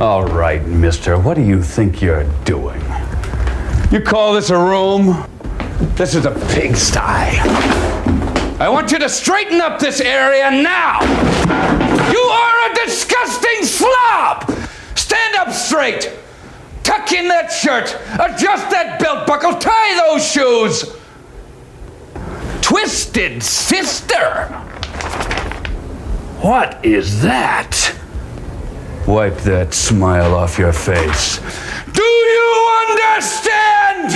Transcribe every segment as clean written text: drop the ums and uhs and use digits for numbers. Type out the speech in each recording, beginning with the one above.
All right, mister, what do you think you're doing? You call this a room? This is a pigsty. I want you to straighten up this area now! You are a disgusting slob! Stand up straight! Tuck in that shirt! Adjust that belt buckle! Tie those shoes! Twisted Sister! What is that? Wipe that smile off your face. Do you understand?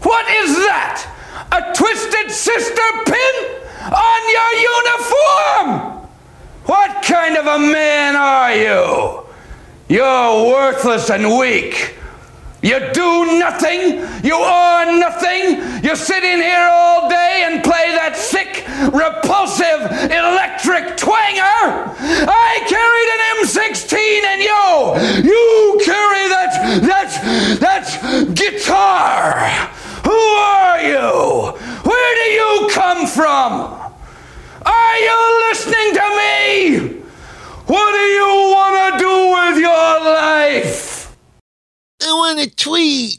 What is that? A Twisted Sister pin on your uniform? What kind of a man are you? You're worthless and weak. You do nothing, you are nothing, you sit in here all day and play that sick, repulsive, electric twanger. I carried an M16 and you carry that guitar. Who are you? Where do you come from? Are you listening to me? What do you want to do with your life? I want to tweet.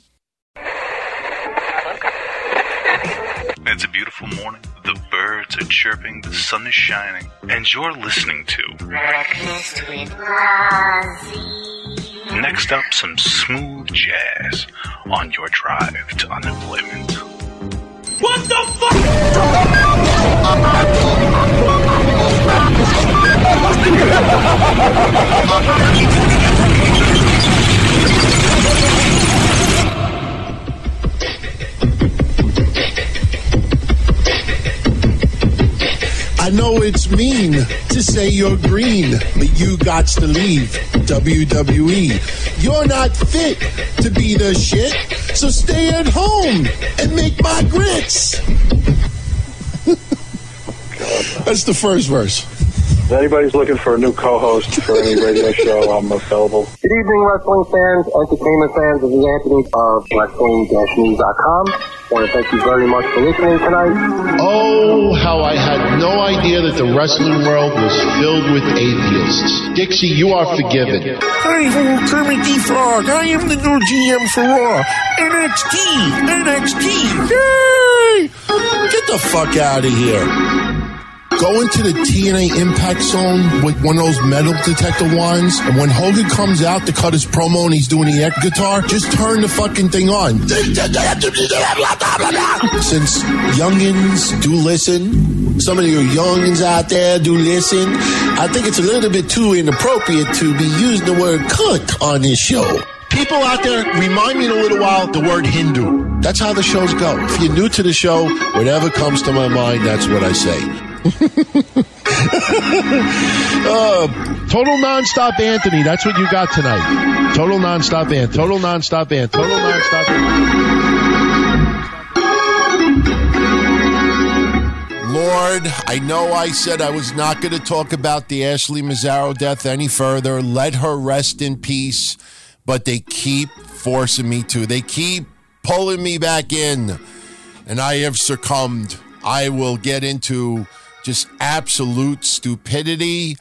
It's a beautiful morning. The birds are chirping. The sun is shining. And you're listening to Breakfast with Ozzy. Next up, some smooth jazz on your drive to unemployment. What the fuck? I know it's mean to say you're green, but you got to leave WWE. You're not fit to be the shit, so stay at home and make my grits. That's the first verse. If anybody's looking for a new co-host for any radio show, I'm available. Good evening, wrestling fans, entertainment fans. This is Anthony of Wrestling-News.com. I want to thank you very much for listening tonight. Oh, how I had no idea that the wrestling world was filled with atheists. Dixie, you are forgiven. Hi, Kirby D. Frog. I am the new GM for Raw. NXT. Yay! Get the fuck out of here. Go into the TNA Impact Zone with one of those metal detector wands, and when Hogan comes out to cut his promo and he's doing the air guitar, just turn the fucking thing on. Since youngins do listen, some of you youngins out there do listen, I think it's a little bit too inappropriate to be using the word cunt on this show. People out there, remind me in a little while the word Hindu. That's how the shows go. If you're new to the show, whatever comes to my mind, that's what I say. Total nonstop Anthony. That's what you got tonight. Total nonstop Ant. Total nonstop Ant. Total nonstop Ant. Lord, I know I said I was not going to talk about the Ashley Massaro death any further. Let her rest in peace. But they keep forcing me to. They keep pulling me back in. And I have succumbed. I will get into just absolute stupidity,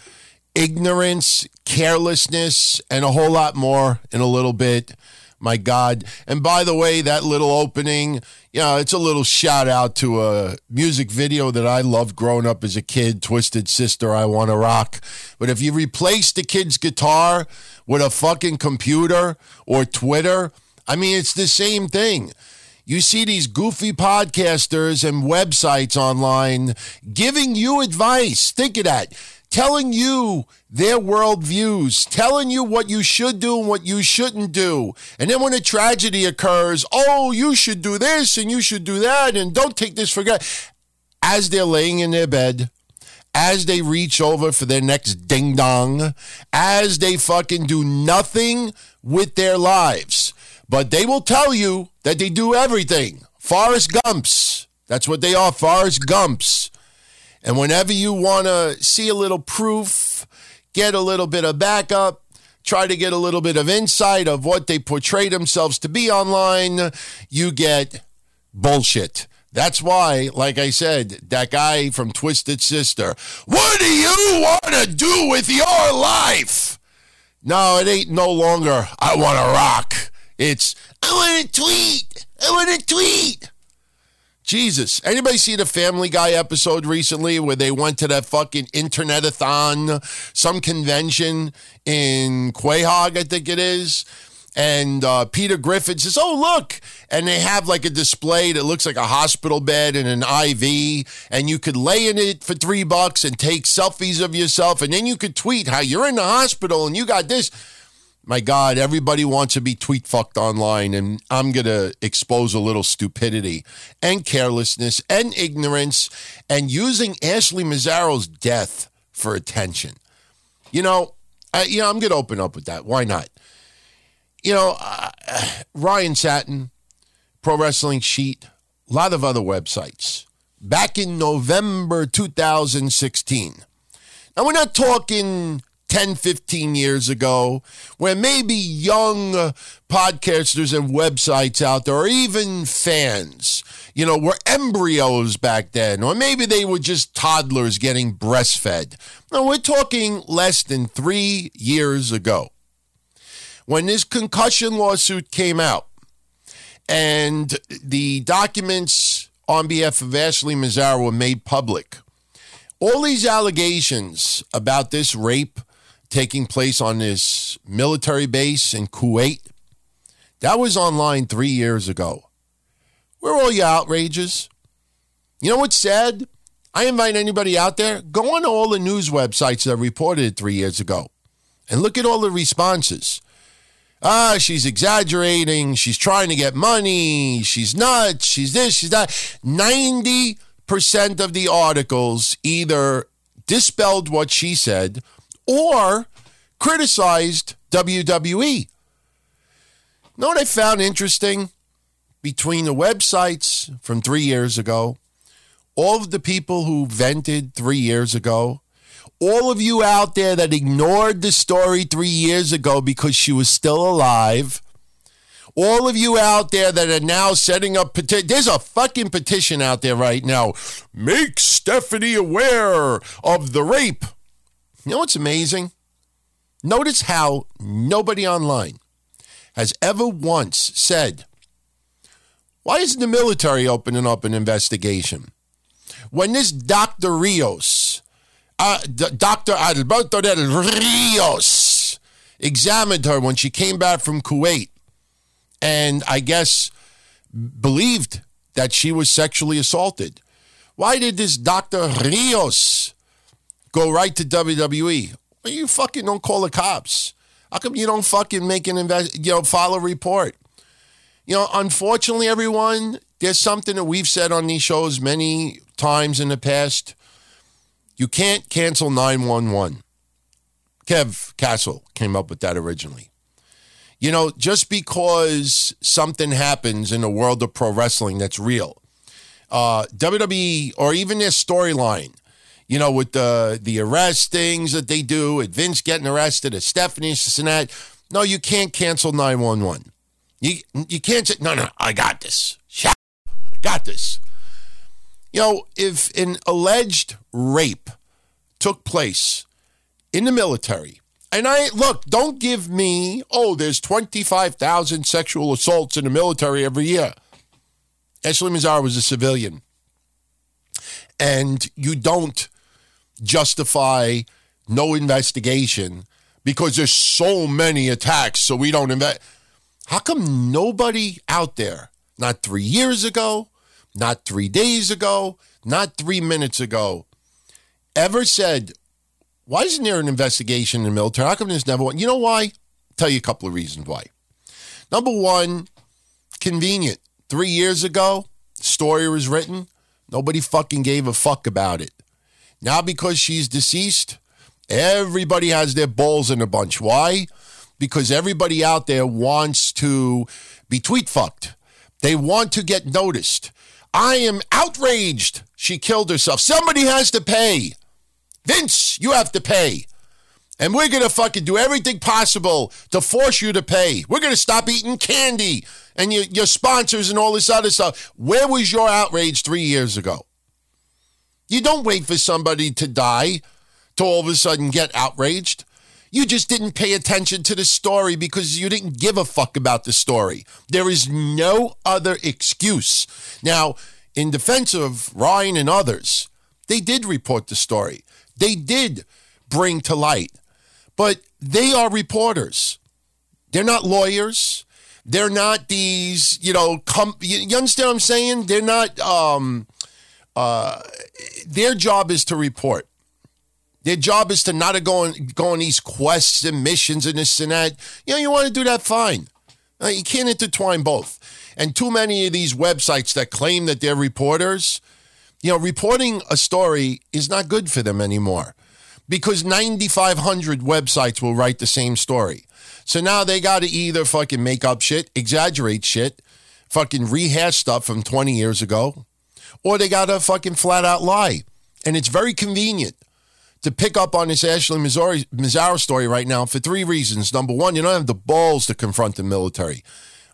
ignorance, carelessness, and a whole lot more in a little bit. My God. And by the way, that little opening, you know, it's a little shout out to a music video that I loved growing up as a kid, Twisted Sister, I Wanna Rock. But if you replace the kid's guitar with a fucking computer or Twitter, I mean, it's the same thing. You see these goofy podcasters and websites online giving you advice. Think of that. telling you their worldviews, telling you what you should do and what you shouldn't do. And then when a tragedy occurs, oh, you should do this and you should do that and don't take this for granted. As they're laying in their bed, as they reach over for their next ding-dong, as they fucking do nothing with their lives. But they will tell you that they do everything. Forrest Gumps. That's what they are, Forrest Gumps. And whenever you want to see a little proof, get a little bit of backup, try to get a little bit of insight of what they portray themselves to be online, you get bullshit. That's why, like I said, that guy from Twisted Sister, what do you want to do with your life? No, it ain't no longer, I want to rock. It's, I want to tweet. I want to tweet. Jesus. Anybody see the Family Guy episode recently where they went to that fucking internet-a-thon, some convention in Quahog, I think it is? And Peter Griffin says, oh, look. And they have like a display that looks like a hospital bed and an IV. And you could lay in it for $3 and take selfies of yourself. And then you could tweet how you're in the hospital and you got this. My God, everybody wants to be tweet-fucked online, and I'm going to expose a little stupidity and carelessness and ignorance and using Ashley Massaro's death for attention. I'm going to open up with that. Why not? Ryan Satin, Pro Wrestling Sheet, a lot of other websites. Back in November 2016. Now, we're not talking 10, 15 years ago, where maybe young podcasters and websites out there, or even fans, were embryos back then, or maybe they were just toddlers getting breastfed. Now, we're talking less than 3 years ago, when this concussion lawsuit came out, and the documents on behalf of Ashley Massaro were made public. All these allegations about this rape taking place on this military base in Kuwait. That was online 3 years ago. Where are all your outrages? You know what's sad? I invite anybody out there, go on to all the news websites that reported it 3 years ago and look at all the responses. Ah, she's exaggerating. She's trying to get money. She's nuts. She's this, she's that. 90% of the articles either dispelled what she said or criticized WWE. You know what I found interesting? Between the websites from 3 years ago, all of the people who vented 3 years ago, all of you out there that ignored the story 3 years ago because she was still alive, all of you out there that are now setting up petitions. There's a fucking petition out there right now. Make Stephanie aware of the rape. You know what's amazing? Notice how nobody online has ever once said, why isn't the military opening up an investigation? When this Dr. Rios, Dr. Alberto del Rios, examined her when she came back from Kuwait and I guess believed that she was sexually assaulted, why did this Dr. Rios go right to WWE? Well, you fucking don't call the cops. How come you don't fucking make an file a report? Unfortunately, everyone, there's something that we've said on these shows many times in the past. You can't cancel 911. Kev Castle came up with that originally. Just because something happens in the world of pro wrestling that's real, WWE or even their storyline, with the arrestings that they do, at Vince getting arrested, at Stephanie, this and that. No, you can't cancel 911. You can't say, no, I got this. Shut up. I got this. If an alleged rape took place in the military, and don't give me, there's 25,000 sexual assaults in the military every year. Ashley Massaro was a civilian. And you don't justify no investigation because there's so many attacks, so we don't invest. How come nobody out there, not 3 years ago, not 3 days ago, not 3 minutes ago, ever said, Why isn't there an investigation in the military? How come there's never one? You know why? I'll tell you a couple of reasons why. Number one, convenient. 3 years ago, story was written. Nobody fucking gave a fuck about it. Now because she's deceased, everybody has their balls in a bunch. Why? Because everybody out there wants to be tweet-fucked. They want to get noticed. I am outraged she killed herself. Somebody has to pay. Vince, you have to pay. And we're going to fucking do everything possible to force you to pay. We're going to stop eating candy and your sponsors and all this other stuff. Where was your outrage 3 years ago? You don't wait for somebody to die to all of a sudden get outraged. You just didn't pay attention to the story because you didn't give a fuck about the story. There is no other excuse. Now, in defense of Ryan and others, they did report the story. They did bring to light. But they are reporters. They're not lawyers. They're not these, you understand what I'm saying? They're not, their job is to report. Their job is to not go on these quests and missions and this and that. You want to do that, fine. You can't intertwine both. And too many of these websites that claim that they're reporters, reporting a story is not good for them anymore because 9,500 websites will write the same story. So now they got to either fucking make up shit, exaggerate shit, fucking rehash stuff from 20 years ago, or they got to fucking flat out lie. And it's very convenient to pick up on this Ashley Massaro story right now for three reasons. Number one, you don't have the balls to confront the military.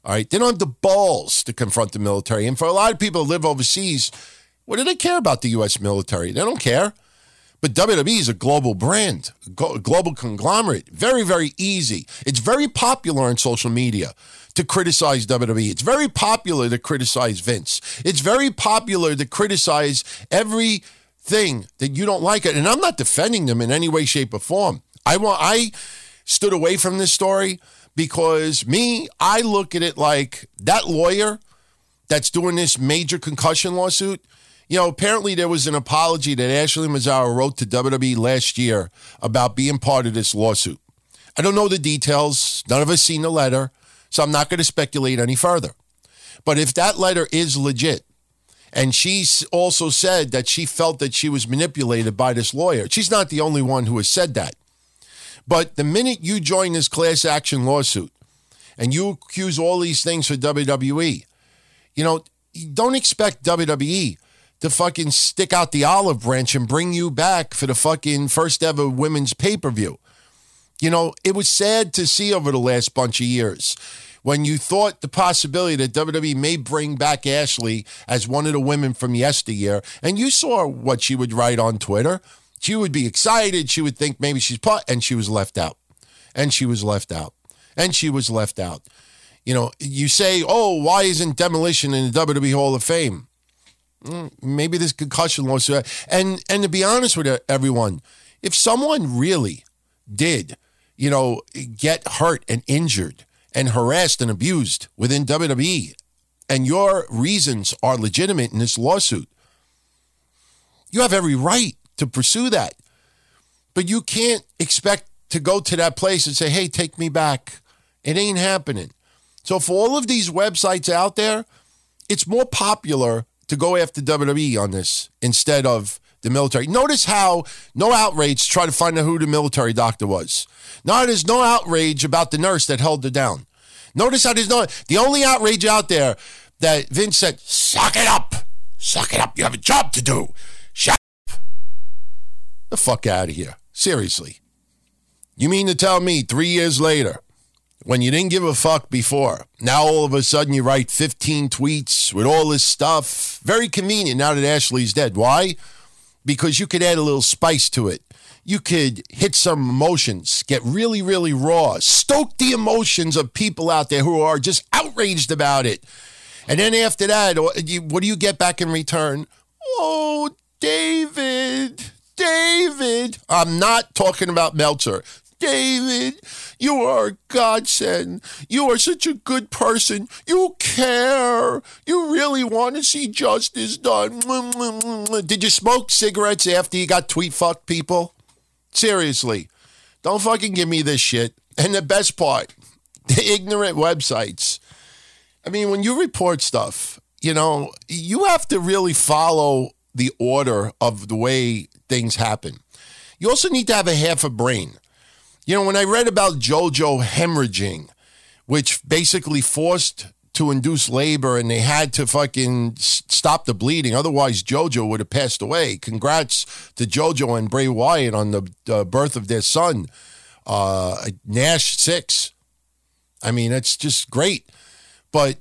All right? They don't have the balls to confront the military. And for a lot of people who live overseas, what do they care about the U.S. military? They don't care. But WWE is a global brand, a global conglomerate. Very, very easy. It's very popular on social media to criticize WWE. It's very popular to criticize Vince. It's very popular to criticize every thing that you don't like it, and I'm not defending them in any way, shape, or form. I stood away from this story because I look at it like that lawyer that's doing this major concussion lawsuit. Apparently there was an apology that Ashley Massaro wrote to WWE last year about being part of this lawsuit. I don't know the details. None of us seen the letter, so I'm not going to speculate any further. But if that letter is legit, and she also said that she felt that she was manipulated by this lawyer. She's not the only one who has said that. But the minute you join this class action lawsuit and you accuse all these things for WWE, don't expect WWE to fucking stick out the olive branch and bring you back for the fucking first ever women's pay-per-view. It was sad to see over the last bunch of years when you thought the possibility that WWE may bring back Ashley as one of the women from yesteryear, and you saw what she would write on Twitter. She would be excited. She would think maybe she's part, and she was left out. And she was left out. And she was left out. You say, why isn't Demolition in the WWE Hall of Fame? Maybe this concussion lawsuit. And to be honest with everyone, if someone really did, get hurt and injured, and harassed and abused within WWE, and your reasons are legitimate in this lawsuit, you have every right to pursue that. But you can't expect to go to that place and say, hey, take me back. It ain't happening. So for all of these websites out there, it's more popular to go after WWE on this instead of the military. Notice how no outrage to try to find out who the military doctor was. Now there's no outrage about the nurse that held her down. Notice how there's the only outrage out there that Vince said, suck it up. Suck it up. You have a job to do. Shut up. The fuck out of here. Seriously. You mean to tell me 3 years later, when you didn't give a fuck before, now all of a sudden you write 15 tweets with all this stuff. Very convenient now that Ashley's dead. Why? Because you could add a little spice to it. You could hit some emotions, get really, really raw, stoke the emotions of people out there who are just outraged about it. And then after that, what do you get back in return? Oh, David. I'm not talking about Meltzer. David, you are a godsend. You are such a good person. You care. You really want to see justice done. Did you smoke cigarettes after you got tweet fucked, people? Seriously. Don't fucking give me this shit. And the best part, the ignorant websites. I mean, when you report stuff, you know, you have to really follow the order of the way things happen. You also need to have a half a brain. You know, when I read about JoJo hemorrhaging, which basically forced to induce labor and they had to fucking stop the bleeding. Otherwise, JoJo would have passed away. Congrats to JoJo and Bray Wyatt on the birth of their son, Nash 6. I mean, that's just great. But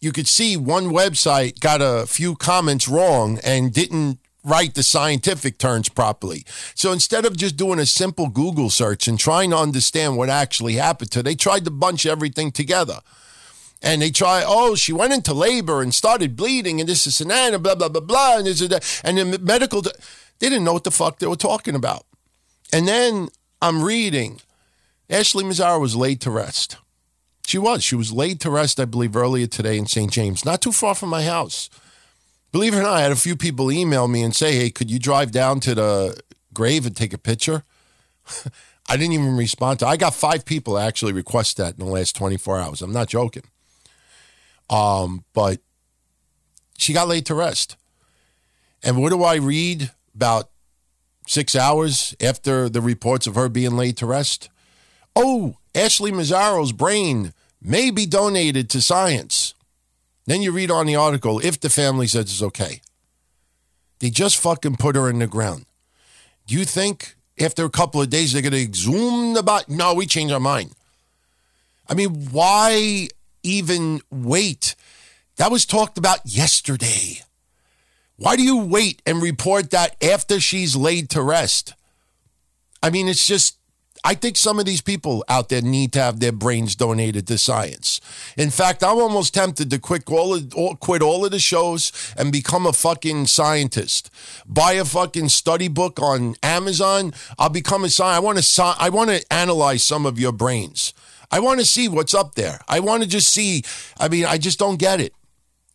you could see one website got a few comments wrong and didn't write the scientific terms properly. So instead of just doing a simple Google search and trying to understand what actually happened to, they tried to bunch everything together. And they try, oh, she went into labor and started bleeding and this is and that and blah, blah, blah, blah. And this is that. And the medical, they didn't know what the fuck they were talking about. And then I'm reading, Ashley Massaro was laid to rest. She was laid to rest, I believe, earlier today in St. James, not too far from my house. Believe it or not, I had a few people email me and say, hey, could you drive down to the grave and take a picture? I didn't even respond to it. I got 5 people actually request that in the last 24 hours. I'm not joking. But she got laid to rest. And what do I read about 6 hours after the reports of her being laid to rest? Oh, Ashley Massaro's brain may be donated to science. Then you read on the article, if the family says it's okay. They just fucking put her in the ground. Do you think after a couple of days they're going to exhume the body? No, we changed our mind. I mean, why even wait? That was talked about yesterday. Why do you wait and report that after she's laid to rest? I mean, it's just, I think some of these people out there need to have their brains donated to science. In fact, I'm almost tempted to quit all of the shows and become a fucking scientist. Buy a fucking study book on Amazon. I'll become a scientist. I want to analyze some of your brains. I want to see what's up there. I want to just see. I mean, I just don't get it.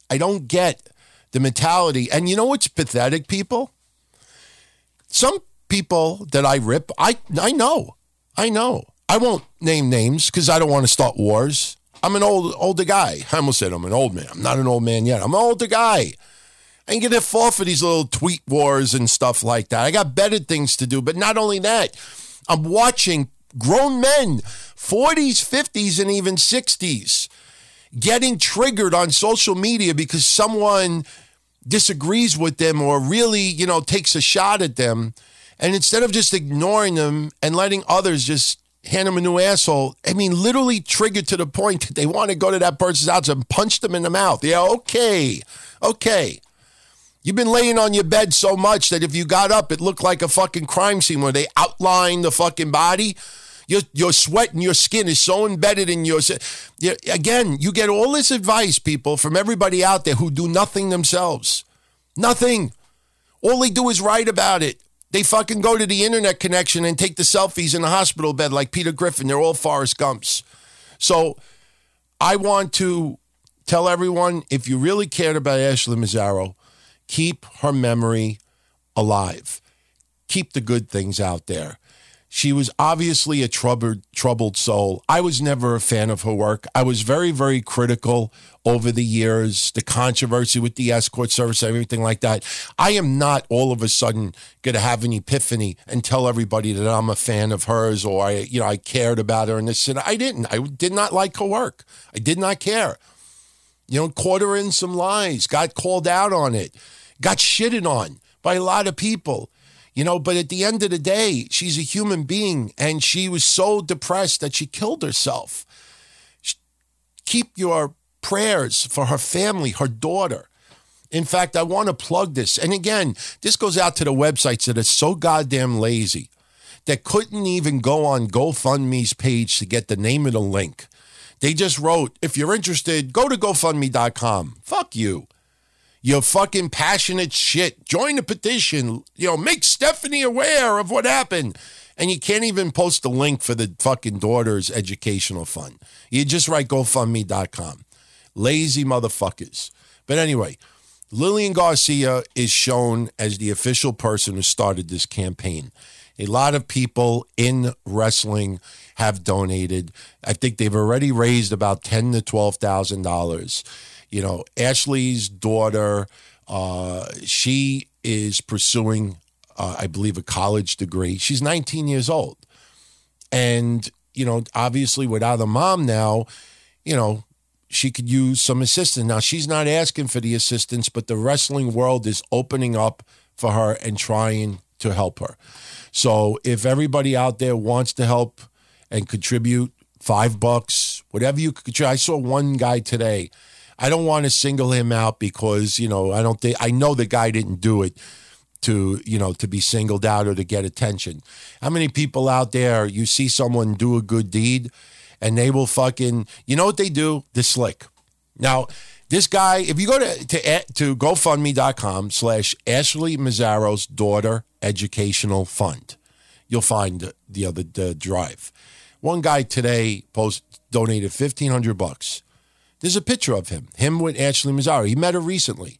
I don't get the mentality. And you know what's pathetic, people? Some people that I rip, I know. I won't name names because I don't want to start wars. I'm an older guy. I almost said I'm an old man. I'm not an old man yet. I'm an older guy. I ain't gonna fall for these little tweet wars and stuff like that. I got better things to do. But not only that, I'm watching grown men, 40s, 50s, and even 60s, getting triggered on social media because someone disagrees with them or really, you know, takes a shot at them. And instead of just ignoring them and letting others just hand them a new asshole, I mean, literally triggered to the point that they want to go to that person's house and punch them in the mouth. Yeah, okay. You've been laying on your bed so much that if you got up, it looked like a fucking crime scene where they outline the fucking body. Your sweat and your skin is so embedded in your... Again, you get all this advice, people, from everybody out there who do nothing themselves. Nothing. All they do is write about it. They fucking go to the internet connection and take the selfies in the hospital bed like Peter Griffin. They're all Forrest Gumps. So I want to tell everyone, if you really cared about Ashley Massaro, keep her memory alive. Keep the good things out there. She was obviously a troubled soul. I was never a fan of her work. I was very, very critical over the years, the controversy with the escort service, everything like that. I am not all of a sudden going to have an epiphany and tell everybody that I'm a fan of hers or I cared about her and this. And I didn't. I did not like her work. I did not care. You know, caught her in some lies, got called out on it, got shitted on by a lot of people. You know, but at the end of the day, she's a human being, and she was so depressed that she killed herself. Keep your prayers for her family, her daughter. In fact, I want to plug this. And again, this goes out to the websites that are so goddamn lazy that couldn't even go on GoFundMe's page to get the name of the link. They just wrote, if you're interested, go to GoFundMe.com. Fuck you. You fucking passionate shit. Join the petition. You know, make Stephanie aware of what happened. And you can't even post a link for the fucking daughter's educational fund. You just write GoFundMe.com. Lazy motherfuckers. But anyway, Lillian Garcia is shown as the official person who started this campaign. A lot of people in wrestling have donated. I think they've already raised about $10,000 to $12,000. You know, Ashley's daughter, she is pursuing, I believe, a college degree. She's 19 years old. And, you know, obviously without a mom now, you know, she could use some assistance. Now, she's not asking for the assistance, but the wrestling world is opening up for her and trying to help her. So if everybody out there wants to help and contribute $5, whatever you could. I saw one guy today. I don't want to single him out because, you know, I don't think, I know the guy didn't do it to, you know, to be singled out or to get attention. How many people out there, you see someone do a good deed and they will fucking, you know what they do? They're slick. Now, this guy, if you go to GoFundMe.com/Ashley Massaro's daughter educational fund, you'll find the drive. One guy today donated $1,500. There's a picture of him with Ashley Massaro. He met her recently,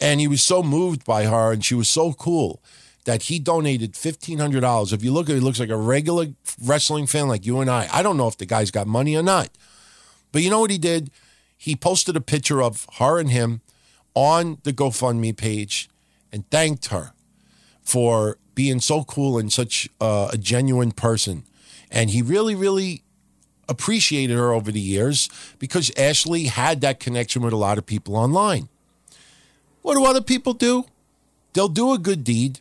and he was so moved by her, and she was so cool that he donated $1,500. If you look at it, he looks like a regular wrestling fan like you and I. I don't know if the guy's got money or not, but you know what he did? He posted a picture of her and him on the GoFundMe page and thanked her for being so cool and such a genuine person. And he really, really appreciated her over the years because Ashley had that connection with a lot of people online. What do other people do? They'll do a good deed.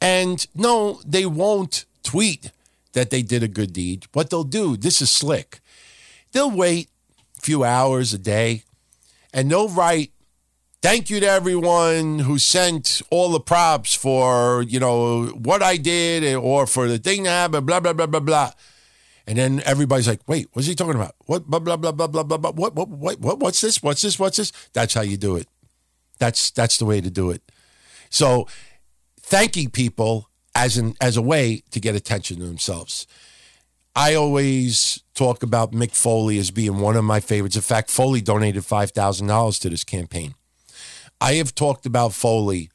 And no, they won't tweet that they did a good deed. What they'll do, this is slick, they'll wait few hours a day, and they'll write, thank you to everyone who sent all the props for, you know, what I did or for the thing that happened, blah, blah, blah, blah, blah. And then everybody's like, wait, what's he talking about? What, blah, blah, blah, blah, blah, blah, blah, what, what's this? What's this? What's this? That's how you do it. That's the way to do it. So thanking people as a way to get attention to themselves. I always talk about Mick Foley as being one of my favorites. In fact, Foley donated $5,000 to this campaign. I have talked about Foley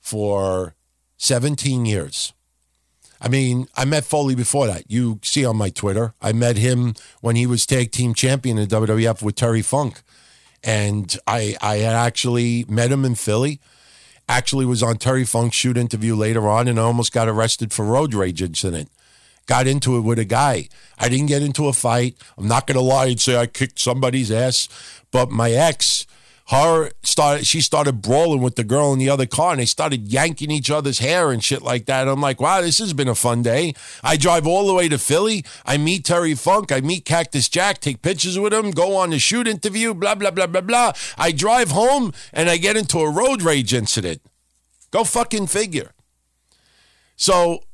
for 17 years. I mean, I met Foley before that. You see on my Twitter. I met him when he was tag team champion in WWF with Terry Funk. And I had actually met him in Philly. Actually was on Terry Funk's shoot interview later on, and I almost got arrested for road rage incident. Got into it with a guy. I didn't get into a fight. I'm not going to lie and say I kicked somebody's ass. But my ex, she started brawling with the girl in the other car, and they started yanking each other's hair and shit like that. I'm like, wow, this has been a fun day. I drive all the way to Philly. I meet Terry Funk. I meet Cactus Jack, take pictures with him, go on the shoot interview, blah, blah, blah, blah, blah. I drive home, and I get into a road rage incident. Go fucking figure. So,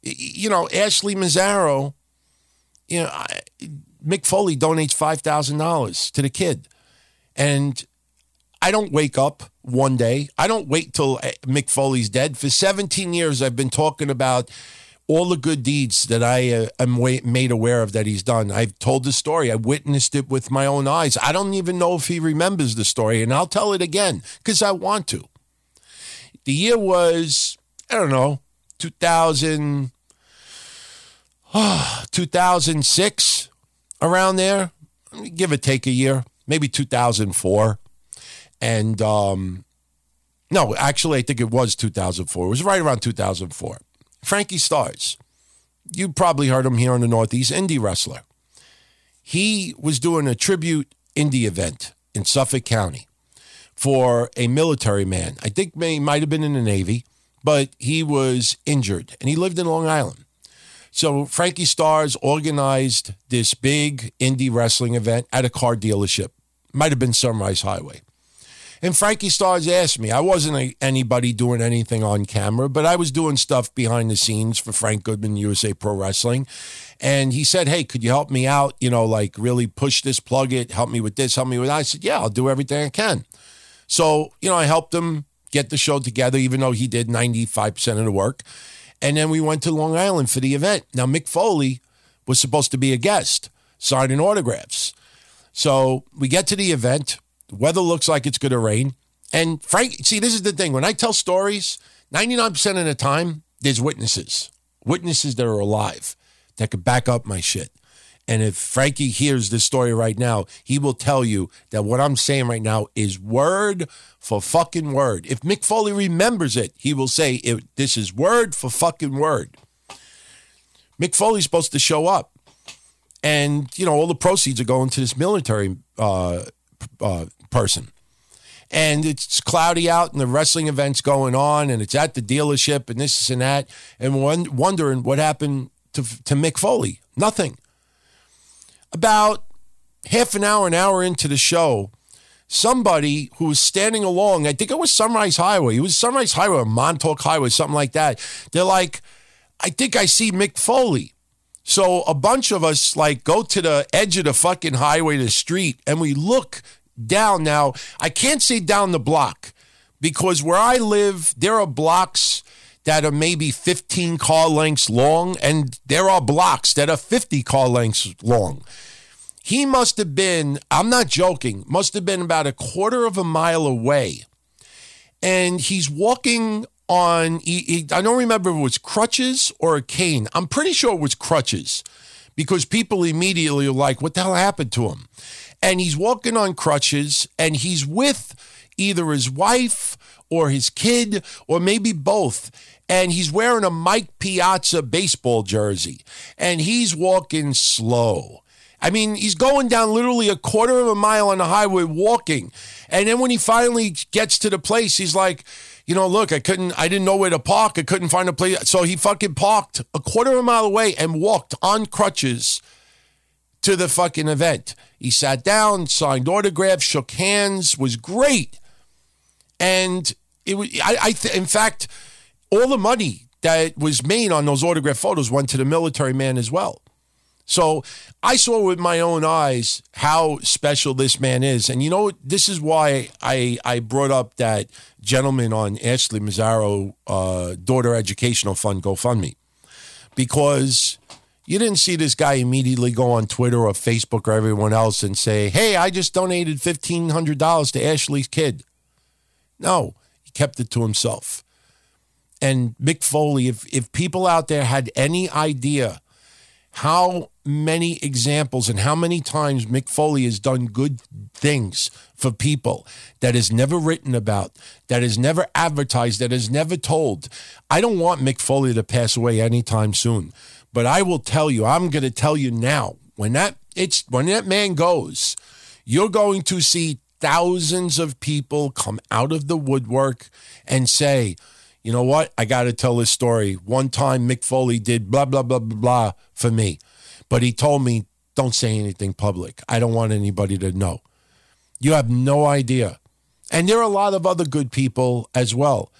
you know, Ashley Massaro, you know, Mick Foley donates $5,000 to the kid. And I don't wake up one day. I don't wait till Mick Foley's dead. For 17 years, I've been talking about all the good deeds that I am made aware of that he's done. I've told the story. I witnessed it with my own eyes. I don't even know if he remembers the story, and I'll tell it again because I want to. The year was, I don't know, 2006, around there, give or take a year, maybe 2004. And no, actually, I think it was 2004. It was right around 2004. Frankie Stars, you probably heard him here in the Northeast, indie wrestler. He was doing a tribute indie event in Suffolk County for a military man. I think he might have been in the Navy, but he was injured, and he lived in Long Island. So Frankie Stars organized this big indie wrestling event at a car dealership. Might have been Sunrise Highway. And Frankie Stars asked me, I wasn't anybody doing anything on camera, but I was doing stuff behind the scenes for Frank Goodman, USA Pro Wrestling. And he said, hey, could you help me out? You know, like really push this, plug it, help me with this, help me with that. I said, yeah, I'll do everything I can. So, you know, I helped him get the show together, even though he did 95% of the work. And then we went to Long Island for the event. Now, Mick Foley was supposed to be a guest, signing autographs. So we get to the event. The weather looks like it's going to rain. And Frank, see, this is the thing. When I tell stories, 99% of the time, there's witnesses that are alive that could back up my shit. And if Frankie hears this story right now, he will tell you that what I'm saying right now is word for fucking word. If Mick Foley remembers it, he will say, this is word for fucking word. Mick Foley's supposed to show up. And, you know, all the proceeds are going to this military person. And it's cloudy out and the wrestling event's going on and it's at the dealership and this and that. And wondering what happened to Mick Foley. Nothing. About half an hour into the show, somebody who was standing along, I think it was Sunrise Highway. It was Sunrise Highway or Montauk Highway, something like that. They're like, I think I see Mick Foley. So a bunch of us like go to the edge of the fucking highway, the street, and we look down now. I can't say down the block because where I live, there are blocks that are maybe 15 car lengths long, and there are blocks that are 50 car lengths long. He must have been, I'm not joking, must have been about a quarter of a mile away. And he's walking on, I don't remember if it was crutches or a cane. I'm pretty sure it was crutches because people immediately are like, what the hell happened to him? And he's walking on crutches, and he's with either his wife or his kid or maybe both. And he's wearing a Mike Piazza baseball jersey. And he's walking slow. I mean, he's going down literally a quarter of a mile on the highway walking. And then when he finally gets to the place, he's like, you know, look, I didn't know where to park. I couldn't find a place. So he fucking parked a quarter of a mile away and walked on crutches to the fucking event. He sat down, signed autographs, shook hands, was great. And it was, in fact, all the money that was made on those autograph photos went to the military man as well. So I saw with my own eyes how special this man is. And, you know, this is why I brought up that gentleman on Ashley Massaro, daughter educational fund, GoFundMe, because you didn't see this guy immediately go on Twitter or Facebook or everyone else and say, hey, I just donated $1,500 to Ashley's kid. No, he kept it to himself. And Mick Foley, if people out there had any idea how many examples and how many times Mick Foley has done good things for people that is never written about, that is never advertised, that is never told. I don't want Mick Foley to pass away anytime soon. But I will tell you, I'm going to tell you now, when that man goes, you're going to see thousands of people come out of the woodwork and say, you know what? I got to tell this story. One time Mick Foley did blah, blah, blah, blah, blah for me. But he told me, don't say anything public. I don't want anybody to know. You have no idea. And there are a lot of other good people as well.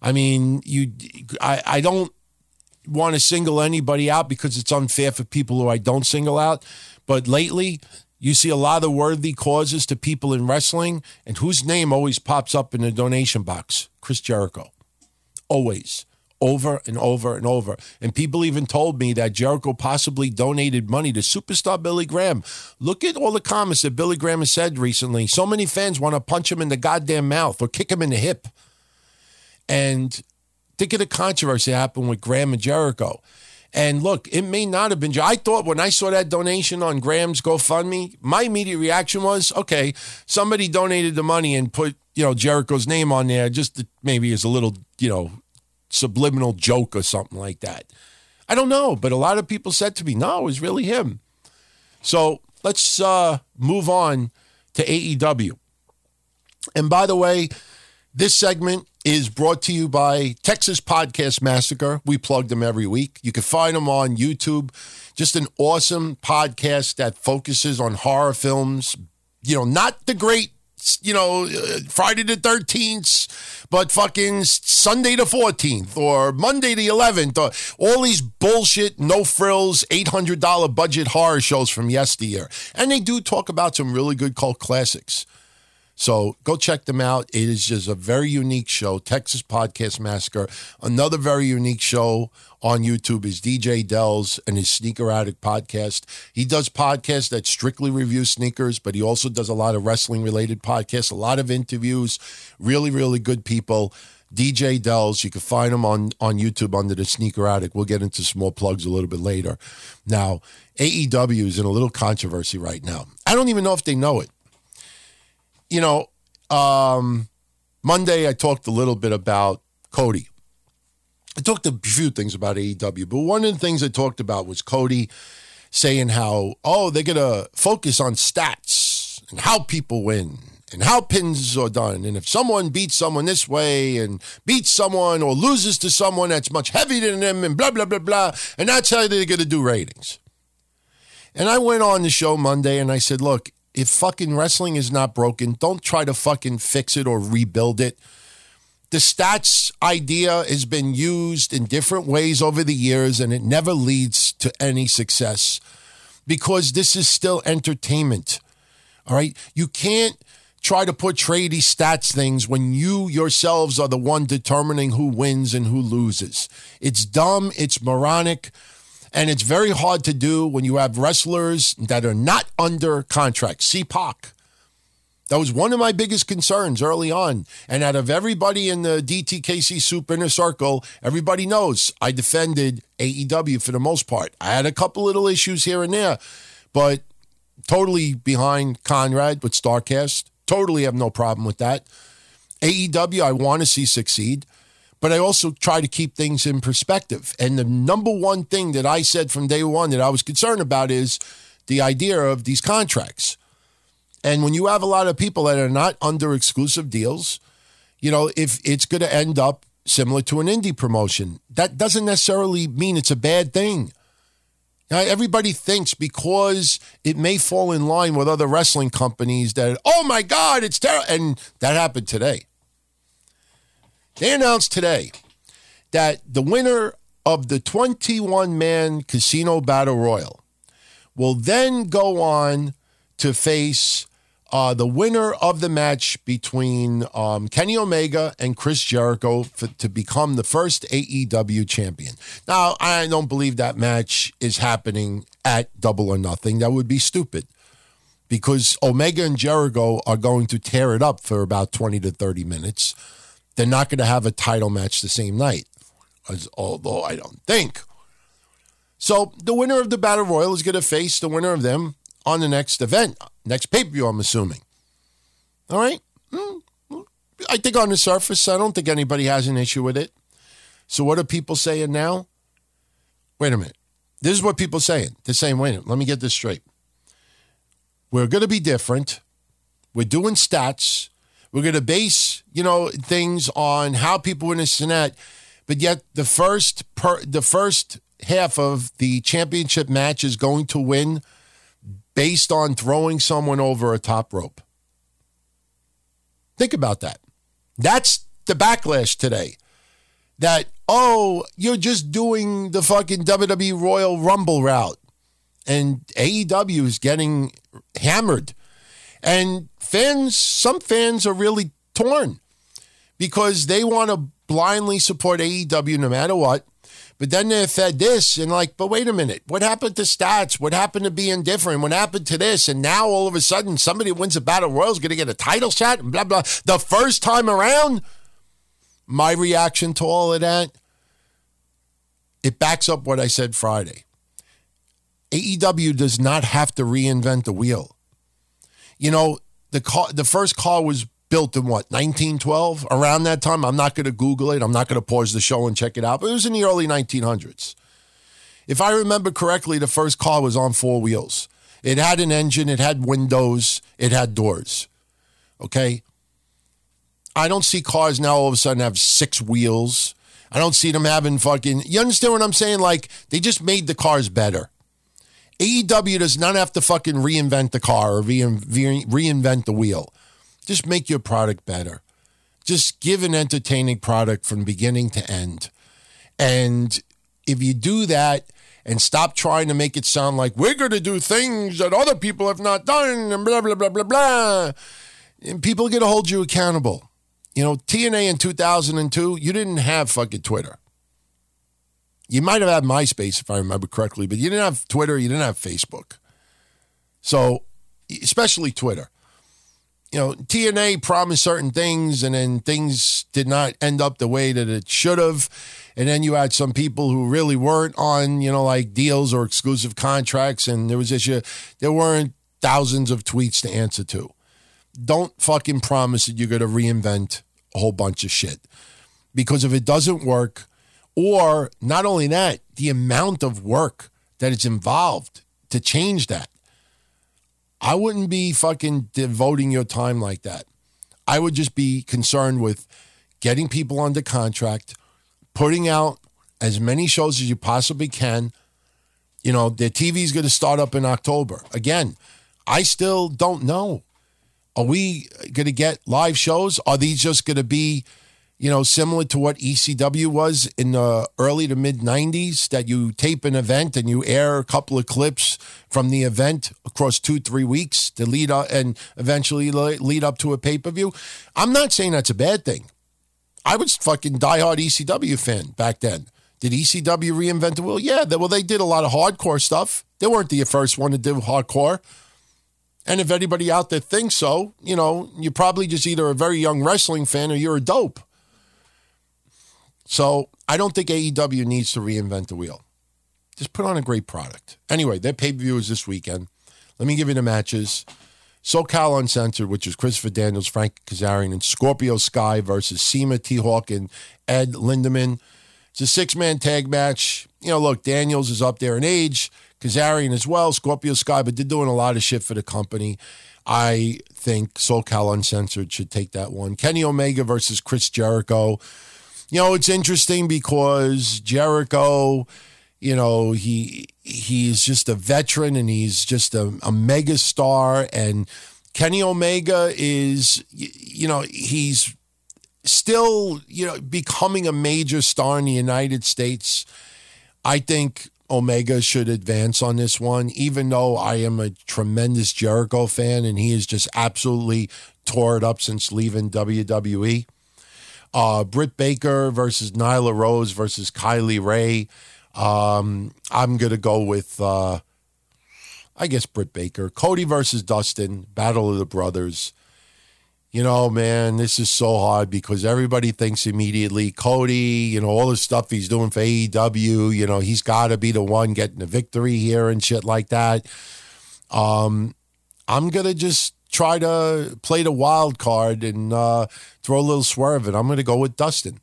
I mean, I don't want to single anybody out because it's unfair for people who I don't single out. But lately, you see a lot of worthy causes to people in wrestling, and whose name always pops up in the donation box? Chris Jericho. Always. Over and over and over. And people even told me that Jericho possibly donated money to superstar Billy Graham. Look at all the comments that Billy Graham has said recently. So many fans want to punch him in the goddamn mouth or kick him in the hip. And think of the controversy that happened with Graham and Jericho. And look, it may not have been. I thought when I saw that donation on Graham's GoFundMe, my immediate reaction was, okay, somebody donated the money and put, you know, Jericho's name on there just to, maybe as a little, you know, subliminal joke or something like that. I don't know, but a lot of people said to me, no, it was really him. So let's move on to AEW. And by the way, this segment is brought to you by Texas Podcast Massacre. We plug them every week. You can find them on YouTube. Just an awesome podcast that focuses on horror films. You know, not the great, you know, Friday the 13th, but fucking Sunday the 14th or Monday the 11th. Or all these bullshit, no frills, $800 budget horror shows from yesteryear. And they do talk about some really good cult classics. So go check them out. It is just a very unique show, Texas Podcast Massacre. Another very unique show on YouTube is DJ Dells and his Sneaker Addict podcast. He does podcasts that strictly review sneakers, but he also does a lot of wrestling-related podcasts, a lot of interviews, really, really good people. DJ Dells. You can find him on YouTube under the Sneaker Addict. We'll get into some more plugs a little bit later. Now, AEW is in a little controversy right now. I don't even know if they know it. You know, Monday I talked a little bit about Cody. I talked a few things about AEW, but one of the things I talked about was Cody saying how, oh, they're going to focus on stats and how people win and how pins are done. And if someone beats someone this way and beats someone or loses to someone that's much heavier than them and blah, blah, blah, blah. And that's how they're going to do ratings. And I went on the show Monday and I said, look, if fucking wrestling is not broken, don't try to fucking fix it or rebuild it. The stats idea has been used in different ways over the years, and it never leads to any success because this is still entertainment, all right? You can't try to portray these stats things when you yourselves are the one determining who wins and who loses. It's dumb, it's moronic, and it's very hard to do when you have wrestlers that are not under contract. See Pac. That was one of my biggest concerns early on. And out of everybody in the DTKC Super Inner Circle, everybody knows I defended AEW for the most part. I had a couple little issues here and there, but totally behind Conrad with StarCast. Totally have no problem with that. AEW, I want to see succeed, but I also try to keep things in perspective. And the number one thing that I said from day one that I was concerned about is the idea of these contracts. And when you have a lot of people that are not under exclusive deals, you know, if it's going to end up similar to an indie promotion, that doesn't necessarily mean it's a bad thing. Now, everybody thinks because it may fall in line with other wrestling companies that, oh my God, it's terrible. And that happened today. They announced today that the winner of the 21-man casino battle royal will then go on to face the winner of the match between Kenny Omega and Chris Jericho to become the first AEW champion. Now, I don't believe that match is happening at Double or Nothing. That would be stupid because Omega and Jericho are going to tear it up for about 20 to 30 minutes. They're not going to have a title match the same night, although I don't think. So the winner of the Battle Royal is going to face the winner of them on the next event, next pay-per-view, I'm assuming. All right? I think on the surface, I don't think anybody has an issue with it. So what are people saying now? Wait a minute. This is what people are saying. They're saying, wait a minute, let me get this straight. We're going to be different. We're doing stats. We're going to base, you know, things on how people win this and that. But yet the first half of the championship match is going to win based on throwing someone over a top rope. Think about that. That's the backlash today. That, oh, you're just doing the fucking WWE Royal Rumble route. And AEW is getting hammered. And fans, some fans are really torn because they want to blindly support AEW no matter what. But then they're fed this and like, but wait a minute, what happened to stats? What happened to being different? What happened to this? And now all of a sudden somebody wins a battle royal is going to get a title shot and blah, blah. The first time around, my reaction to all of that, it backs up what I said Friday. AEW does not have to reinvent the wheel. You know, the first car was built in what, 1912? Around that time, I'm not going to Google it. I'm not going to pause the show and check it out. But it was in the early 1900s. If I remember correctly, the first car was on four wheels. It had an engine. It had windows. It had doors. Okay? I don't see cars now all of a sudden have six wheels. I don't see them having fucking... You understand what I'm saying? Like, they just made the cars better. AEW does not have to fucking reinvent the car or reinvent the wheel. Just make your product better. Just give an entertaining product from beginning to end. And if you do that and stop trying to make it sound like we're going to do things that other people have not done and blah, blah, blah, blah, blah, and people are going to hold you accountable. You know, TNA in 2002, you didn't have fucking Twitter. You might have had MySpace if I remember correctly, but you didn't have Twitter. You didn't have Facebook. So, especially Twitter. you know, TNA promised certain things, and then things did not end up the way that it should have. And then you had some people who really weren't on, you know, like deals or exclusive contracts. And there was this year, there weren't thousands of tweets to answer to. Don't fucking promise that you're going to reinvent a whole bunch of shit. Because if it doesn't work, or not only that, the amount of work that is involved to change that, I wouldn't be fucking devoting your time like that. I would just be concerned with getting people under contract, putting out as many shows as you possibly can. You know, their TV is going to start up in October. Again, I still don't know. Are we going to get live shows? Are these just going to be, you know, similar to what ECW was in the early to mid-90s, that you tape an event and you air a couple of clips from the event across 2-3 weeks to lead up and eventually lead up to a pay-per-view? I'm not saying that's a bad thing. I was fucking diehard ECW fan back then. Did ECW reinvent the wheel? Yeah, well, they did a lot of hardcore stuff. They weren't the first one to do hardcore. And if anybody out there thinks so, you know, you're probably just either a very young wrestling fan or you're a dope. So I don't think AEW needs to reinvent the wheel. Just put on a great product. Anyway, their pay-per-view is this weekend. Let me give you the matches. SoCal Uncensored, which is Christopher Daniels, Frank Kazarian, and Scorpio Sky versus Seema T-Hawk and Ed Lindemann. It's a six-man tag match. You know, look, Daniels is up there in age. Kazarian as well, Scorpio Sky, but they're doing a lot of shit for the company. I think SoCal Uncensored should take that one. Kenny Omega versus Chris Jericho. You know, it's interesting because Jericho, you know, he's just a veteran and he's just a mega star. And Kenny Omega is, you know, he's still, you know, becoming a major star in the United States. I think Omega should advance on this one, even though I am a tremendous Jericho fan and he has just absolutely tore it up since leaving WWE. Britt Baker versus Nyla Rose versus Kylie Rae. I'm going to go with, I guess, Britt Baker. Cody versus Dustin, Battle of the Brothers. You know, man, this is so hard because everybody thinks immediately Cody, you know, all the stuff he's doing for AEW, you know, he's got to be the one getting the victory here and shit like that. I'm going to just try to play the wild card and throw a little swerve in. I'm going to go with Dustin.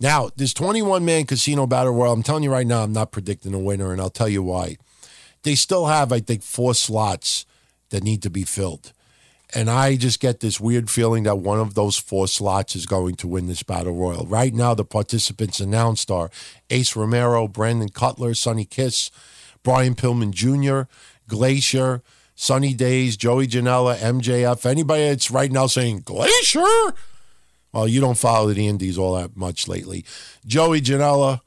Now, this 21-man casino battle royal, I'm telling you right now, I'm not predicting a winner, and I'll tell you why. They still have, I think, 4 slots that need to be filled. And I just get this weird feeling that one of those 4 slots is going to win this battle royal. Right now, the participants announced are Ace Romero, Brandon Cutler, Sonny Kiss, Brian Pillman Jr., Glacier, Sunny Days, Joey Janela, MJF. Anybody that's right now saying Glacier? Well, you don't follow the indies all that much lately. Joey Janela,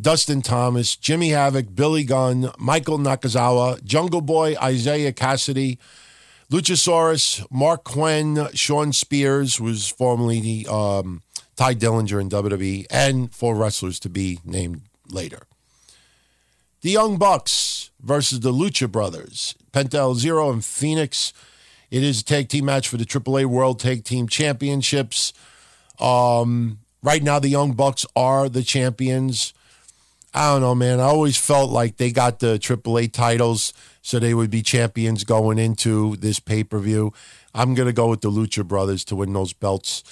Dustin Thomas, Jimmy Havoc, Billy Gunn, Michael Nakazawa, Jungle Boy, Isaiah Cassidy, Luchasaurus, Mark Quinn, Sean Spears, who's formerly the Ty Dillinger in WWE, and 4 wrestlers to be named later. The Young Bucks versus the Lucha Brothers, Penta El Zero and Phoenix. It is a tag team match for the AAA World Tag Team Championships. Right now, the Young Bucks are the champions. I don't know, man. I always felt like they got the AAA titles, so they would be champions going into this pay-per-view. I'm going to go with the Lucha Brothers to win those belts.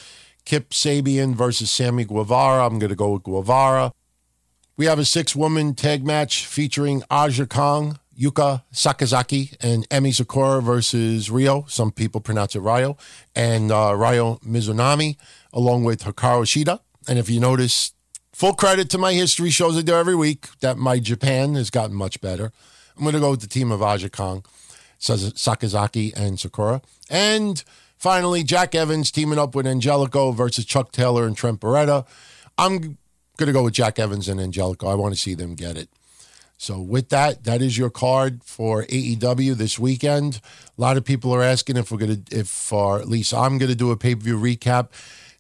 Kip Sabian versus Sammy Guevara. I'm going to go with Guevara. We have a 6-woman tag match featuring Aja Kong, Yuka Sakazaki, and Emi Sakura versus Rio. Some people pronounce it Ryo. And Ryo Mizunami, along with Hikaru Shida. And if you notice, full credit to my history shows I do every week, that my Japan has gotten much better. I'm going to go with the team of Aja Kong, Sakazaki, and Sakura. And finally, Jack Evans teaming up with Angelico versus Chuck Taylor and Trent Beretta. I'm going to go with Jack Evans and Angelico. I want to see them get it. So with that, that is your card for AEW this weekend. A lot of people are asking if we're going to, or at least I'm going to do a pay-per-view recap.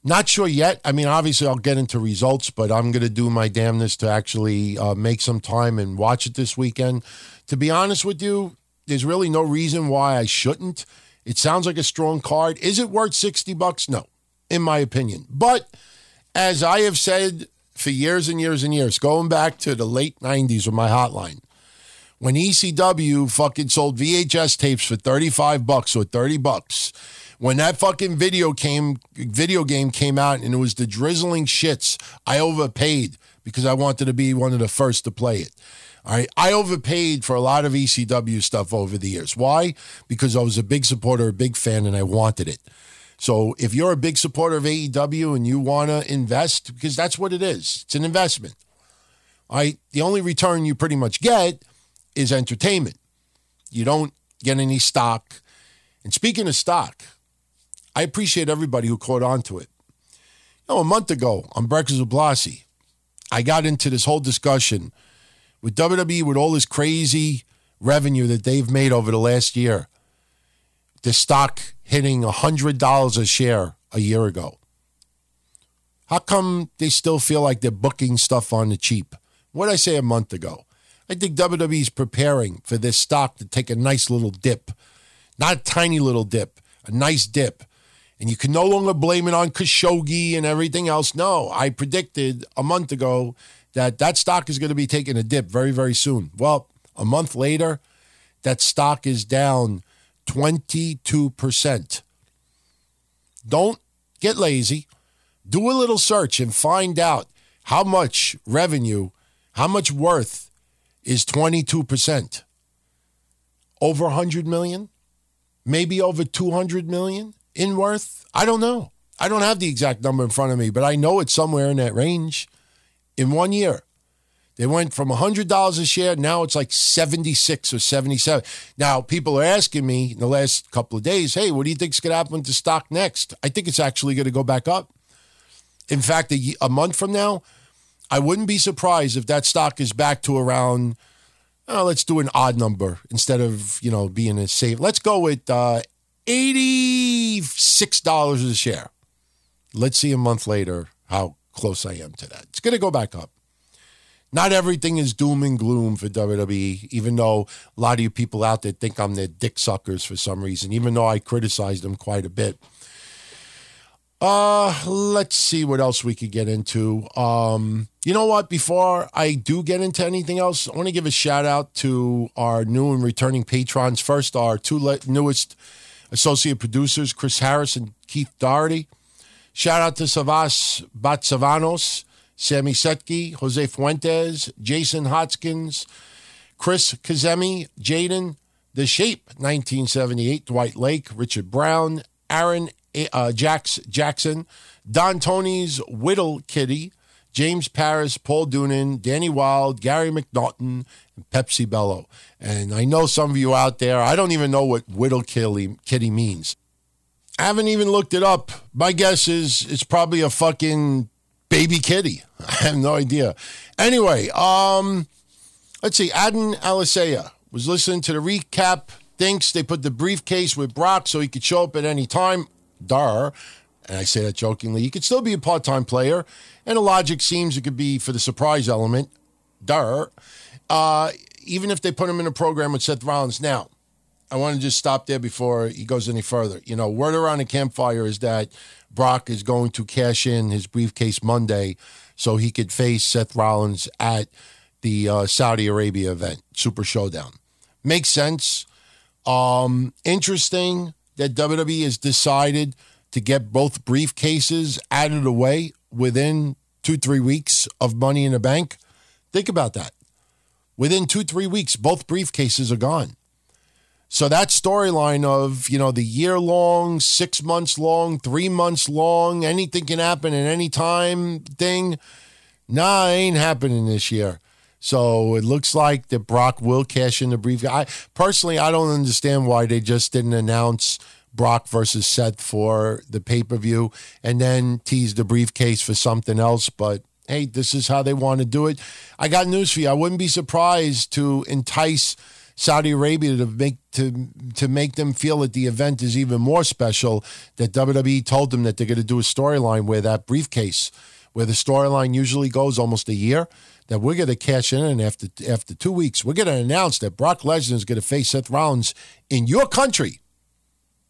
Not sure yet. I mean, obviously I'll get into results, but I'm going to do my damnness to actually make some time and watch it this weekend. To be honest with you, there's really no reason why I shouldn't. It sounds like a strong card. Is it worth $60? No, in my opinion. But as I have said for years and years and years, going back to the late 90s with my hotline, when ECW fucking sold VHS tapes for $35 or $30, when that fucking video game came out and it was the drizzling shits, I overpaid because I wanted to be one of the first to play it. All right, I overpaid for a lot of ECW stuff over the years. Why? Because I was a big supporter, a big fan, and I wanted it. So if you're a big supporter of AEW and you want to invest, because that's what it is. It's an investment. All right, the only return you pretty much get is entertainment. You don't get any stock. And speaking of stock, I appreciate everybody who caught on to it. You know, a month ago on Breakfast with Blasi, I got into this whole discussion with WWE, with all this crazy revenue that they've made over the last year, the stock hitting $100 a share a year ago. How come they still feel like they're booking stuff on the cheap? What did I say a month ago? I think WWE is preparing for this stock to take a nice little dip. Not a tiny little dip, a nice dip. And you can no longer blame it on Khashoggi and everything else. No, I predicted a month ago that stock is going to be taking a dip very, very soon. Well, a month later, that stock is down 22%. Don't get lazy. Do a little search and find out how much revenue, how much worth is 22%. Over 100 million? Maybe over 200 million in worth? I don't know. I don't have the exact number in front of me, but I know it's somewhere in that range. In 1 year, they went from $100 a share. Now it's like 76 or 77. Now, people are asking me in the last couple of days, hey, what do you think is going to happen to stock next? I think it's actually going to go back up. In fact, a month from now, I wouldn't be surprised if that stock is back to around, let's do an odd number instead of, being a safe. Let's go with $86 a share. Let's see a month later how close I am to that. It's going to go back up. Not everything is doom and gloom for WWE, even though a lot of you people out there think I'm their dick suckers for some reason, even though I criticized them quite a bit. Let's see what else we could get into. You know what? Before I do get into anything else, I want to give a shout out to our new and returning patrons. First, our two newest associate producers, Chris Harris and Keith Doherty. Shout out to Savas Batsavanos, Sammy Setke, Jose Fuentes, Jason Hodgkins, Chris Kazemi, Jaden, The Shape, 1978, Dwight Lake, Richard Brown, Aaron Jackson, Don Tony's Whittle Kitty, James Paris, Paul Doonan, Danny Wild, Gary McNaughton, and Pepsi Bello. And I know some of you out there, I don't even know what Whittle Kitty means. I haven't even looked it up. My guess is it's probably a fucking baby kitty. I have no idea. Anyway, let's see. Adin Alisea was listening to the recap. Thinks they put the briefcase with Brock so he could show up at any time. Dar. And I say that jokingly. He could still be a part-time player. And the logic seems it could be for the surprise element. Dar. Even if they put him in a program with Seth Rollins now. I want to just stop there before he goes any further. Word around the campfire is that Brock is going to cash in his briefcase Monday so he could face Seth Rollins at the Saudi Arabia event, Super Showdown. Makes sense. Interesting that WWE has decided to get both briefcases out of the way within 2-3 weeks of Money in the Bank. Think about that. Within 2-3 weeks, both briefcases are gone. So that storyline of, the year-long, 6 months-long, 3 months-long, anything can happen at any time thing, ain't happening this year. So it looks like that Brock will cash in the briefcase. Personally, I don't understand why they just didn't announce Brock versus Seth for the pay-per-view and then tease the briefcase for something else, but hey, this is how they want to do it. I got news for you. I wouldn't be surprised to entice Saudi Arabia to make them feel that the event is even more special, that WWE told them that they're going to do a storyline where that briefcase, where the storyline usually goes almost a year, that we're going to cash in, and after 2 weeks, we're going to announce that Brock Lesnar is going to face Seth Rollins in your country.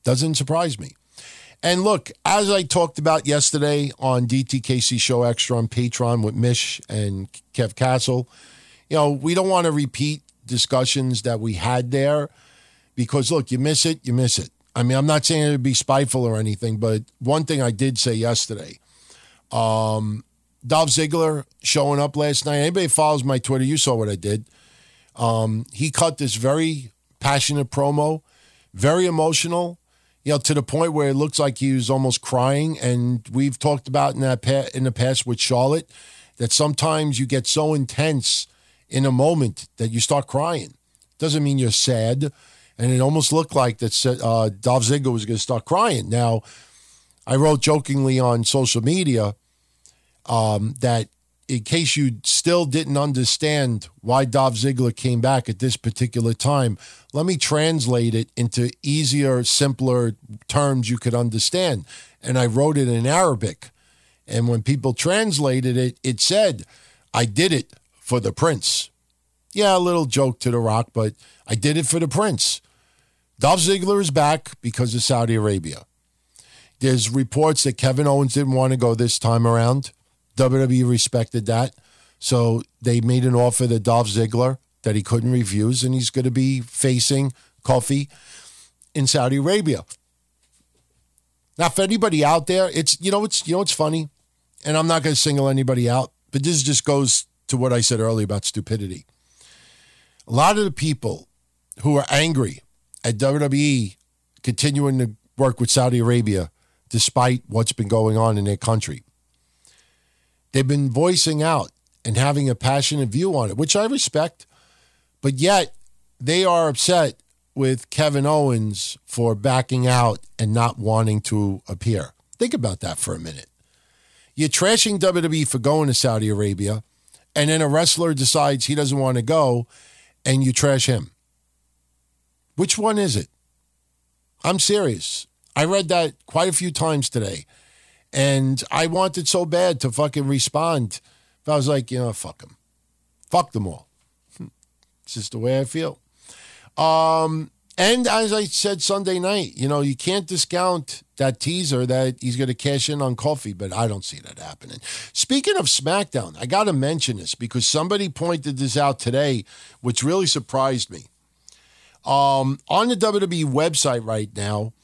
Doesn't surprise me. And look, as I talked about yesterday on DTKC Show Extra on Patreon with Mish and Kev Castle, you know, we don't want to repeat discussions that we had there because, look, you miss it, you miss it. I mean, I'm not saying it would be spiteful or anything, but one thing I did say yesterday, Dolph Ziggler showing up last night. Anybody follows my Twitter, you saw what I did. He cut this very passionate promo, very emotional, you know, to the point where it looks like he was almost crying. And we've talked about in the past with Charlotte that sometimes you get so intense in a moment that you start crying. Doesn't mean you're sad. And it almost looked like that Dolph Ziggler was going to start crying. Now, I wrote jokingly on social media that in case you still didn't understand why Dolph Ziggler came back at this particular time, let me translate it into easier, simpler terms you could understand. And I wrote it in Arabic. And when people translated it, it said, I did it for the prince. Yeah, a little joke to The Rock, but I did it for the prince. Dolph Ziggler is back because of Saudi Arabia. There's reports that Kevin Owens didn't want to go this time around. WWE respected that. So they made an offer to Dolph Ziggler that he couldn't refuse, and he's going to be facing Kofi in Saudi Arabia. Now, for anybody out there, it's funny, and I'm not going to single anybody out, but this just goes to what I said earlier about stupidity. A lot of the people who are angry at WWE continuing to work with Saudi Arabia despite what's been going on in their country, they've been voicing out and having a passionate view on it, which I respect, but yet they are upset with Kevin Owens for backing out and not wanting to appear. Think about that for a minute. You're trashing WWE for going to Saudi Arabia, and then a wrestler decides he doesn't want to go, and you trash him. Which one is it? I'm serious. I read that quite a few times today. And I wanted so bad to fucking respond. But I was like, you know, fuck them. Fuck them all. It's just the way I feel. And as I said Sunday night, you know, you can't discount that teaser that he's going to cash in on Kofi, but I don't see that happening. Speaking of SmackDown, I got to mention this because somebody pointed this out today, which really surprised me. On the WWE website right now,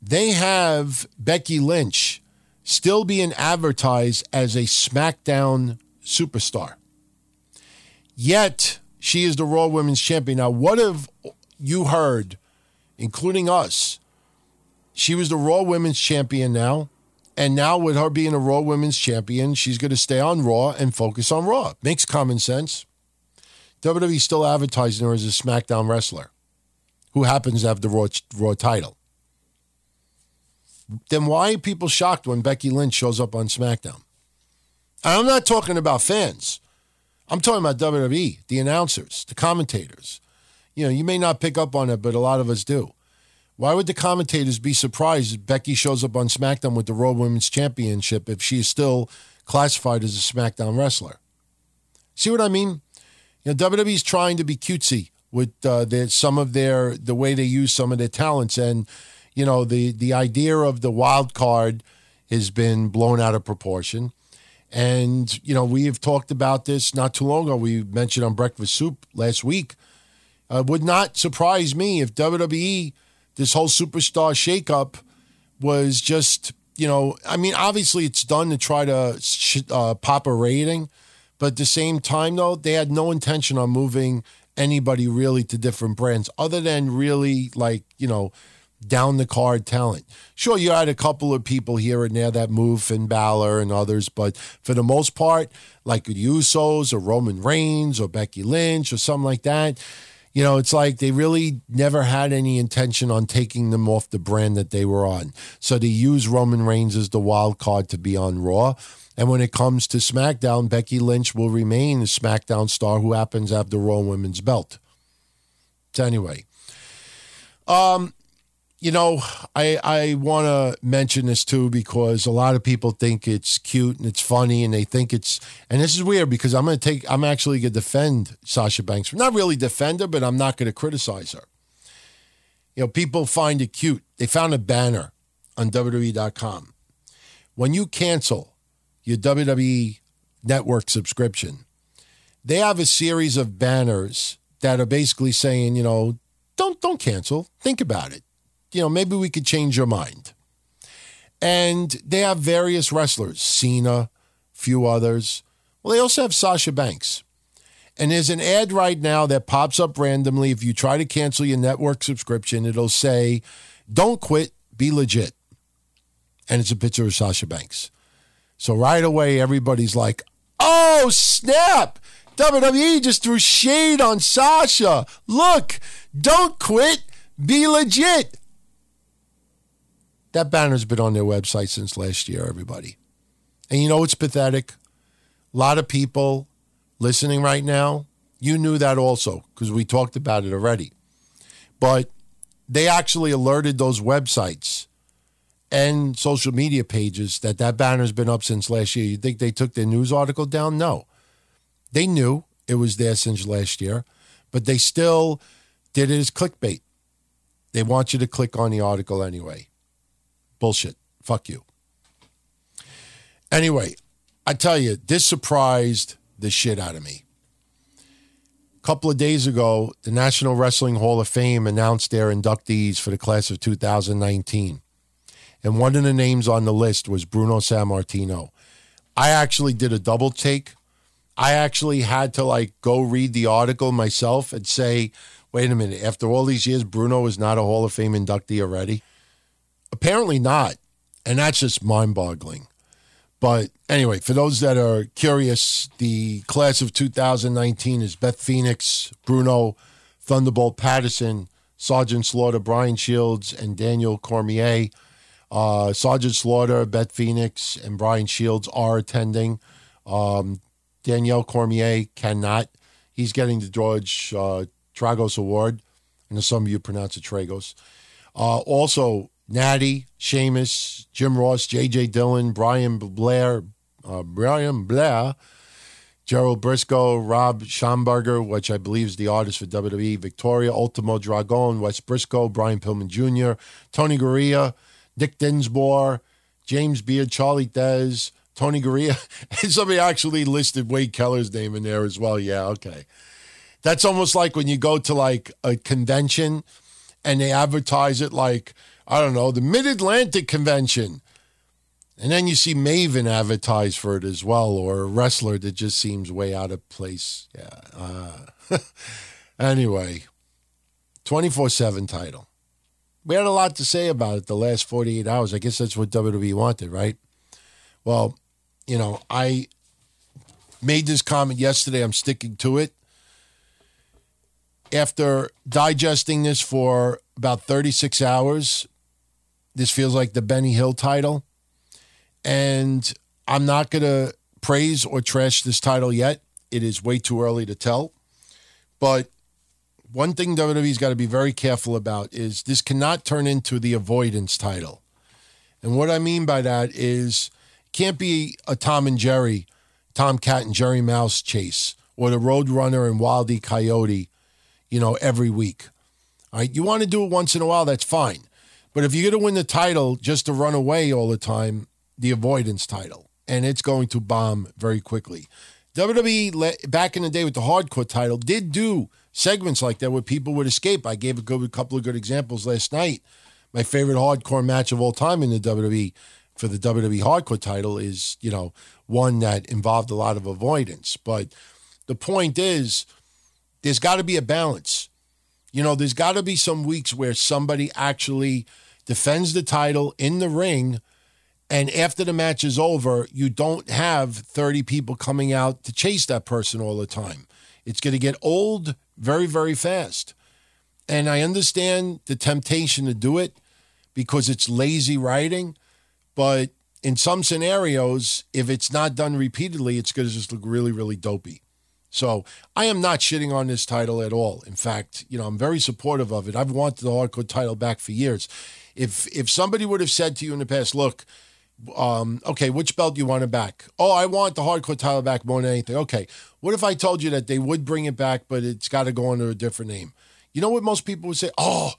they have Becky Lynch still being advertised as a SmackDown superstar. Yet, she is the Raw Women's Champion. Now, what have you heard, including us? She was the Raw Women's Champion now, and now with her being a Raw Women's Champion, she's going to stay on Raw and focus on Raw. Makes common sense. WWE's still advertising her as a SmackDown wrestler who happens to have the Raw title. Then why are people shocked when Becky Lynch shows up on SmackDown? And I'm not talking about fans. I'm talking about WWE, the announcers, the commentators. You know, you may not pick up on it, but a lot of us do. Why would the commentators be surprised if Becky shows up on SmackDown with the Raw Women's Championship if she is still classified as a SmackDown wrestler? See what I mean? You know, WWE's trying to be cutesy with the way they use some of their talents, and you know, the idea of the wild card has been blown out of proportion. And, you know, we have talked about this not too long ago. We mentioned on Breakfast Soup last week. Would not surprise me if WWE, this whole superstar shakeup was just, you know, I mean, obviously it's done to try to pop a rating. But at the same time, though, they had no intention on moving anybody really to different brands other than really, like, you know, down the card talent. Sure, you had a couple of people here and there that move, Finn Balor and others, but for the most part, like the Usos or Roman Reigns or Becky Lynch or something like that, you know, it's like they really never had any intention on taking them off the brand that they were on. So they use Roman Reigns as the wild card to be on Raw. And when it comes to SmackDown, Becky Lynch will remain the SmackDown star who happens to have the Raw Women's Belt. So anyway, you know, I want to mention this too because a lot of people think it's cute and it's funny and they think it's, and this is weird because I'm actually going to defend Sasha Banks. Not really defend her, but I'm not going to criticize her. You know, people find it cute. They found a banner on WWE.com. When you cancel your WWE network subscription, they have a series of banners that are basically saying, you know, don't cancel. Think about it. You know, maybe we could change your mind. And they have various wrestlers, Cena, few others. Well, they also have Sasha Banks. And there's an ad right now that pops up randomly. If you try to cancel your network subscription, it'll say, don't quit, be legit. And it's a picture of Sasha Banks. So right away, everybody's like, oh, snap. WWE just threw shade on Sasha. Look, don't quit, be legit. That banner's been on their website since last year, everybody. And you know it's pathetic. A lot of people listening right now, you knew that also because we talked about it already. But they actually alerted those websites and social media pages that that banner's been up since last year. You think they took their news article down? No. They knew it was there since last year, but they still did it as clickbait. They want you to click on the article anyway. Bullshit. Fuck you. Anyway, I tell you, this surprised the shit out of me. A couple of days ago, the National Wrestling Hall of Fame announced their inductees for the class of 2019. And one of the names on the list was Bruno Sammartino. I actually did a double take. I actually had to go read the article myself and say, wait a minute, after all these years, Bruno is not a Hall of Fame inductee already? Apparently not. And that's just mind-boggling. But anyway, for those that are curious, the class of 2019 is Beth Phoenix, Bruno, Thunderbolt Patterson, Sergeant Slaughter, Brian Shields, and Daniel Cormier. Sergeant Slaughter, Beth Phoenix, and Brian Shields are attending. Daniel Cormier cannot. He's getting the George Tragos Award. I know some of you pronounce it Tragos. Also, Natty, Sheamus, Jim Ross, J.J. Dillon, Brian Blair, Gerald Briscoe, Rob Schamberger, which I believe is the artist for WWE, Victoria, Ultimo Dragon, Wes Briscoe, Brian Pillman Jr., Tony Garea, Nick Dinsmore, James Beard, Charlie Dez, Tony Garea. And somebody actually listed Wade Keller's name in there as well. Yeah, okay. That's almost like when you go to a convention and they advertise it I don't know, the Mid-Atlantic Convention. And then you see Maven advertise for it as well, or a wrestler that just seems way out of place. Yeah. Anyway, 24/7 title. We had a lot to say about it the last 48 hours. I guess that's what WWE wanted, right? Well, you know, I made this comment yesterday. I'm sticking to it. After digesting this for about 36 hours, this feels like the Benny Hill title. And I'm not going to praise or trash this title yet. It is way too early to tell. But one thing WWE's got to be very careful about is this cannot turn into the avoidance title. And what I mean by that is it can't be a Tom and Jerry, Tomcat and Jerry Mouse chase, or the Roadrunner and Wile E. Coyote, you know, every week. All right, you want to do it once in a while, that's fine. But if you're going to win the title just to run away all the time, the avoidance title, and it's going to bomb very quickly. WWE, back in the day with the hardcore title, did do segments like that where people would escape. I gave a couple of good examples last night. My favorite hardcore match of all time in the WWE for the WWE hardcore title is, you know, one that involved a lot of avoidance. But the point is, there's got to be a balance. You know, there's got to be some weeks where somebody actually defends the title in the ring, and after the match is over, you don't have 30 people coming out to chase that person all the time. It's going to get old very, very fast. And I understand the temptation to do it because it's lazy writing, but in some scenarios, if it's not done repeatedly, it's going to just look really, really dopey. So I am not shitting on this title at all. In fact, you know, I'm very supportive of it. I've wanted the hardcore title back for years. If somebody would have said to you in the past, look, okay, which belt do you want it back? Oh, I want the hardcore title back more than anything. Okay, what if I told you that they would bring it back, but it's got to go under a different name? You know what most people would say? Oh,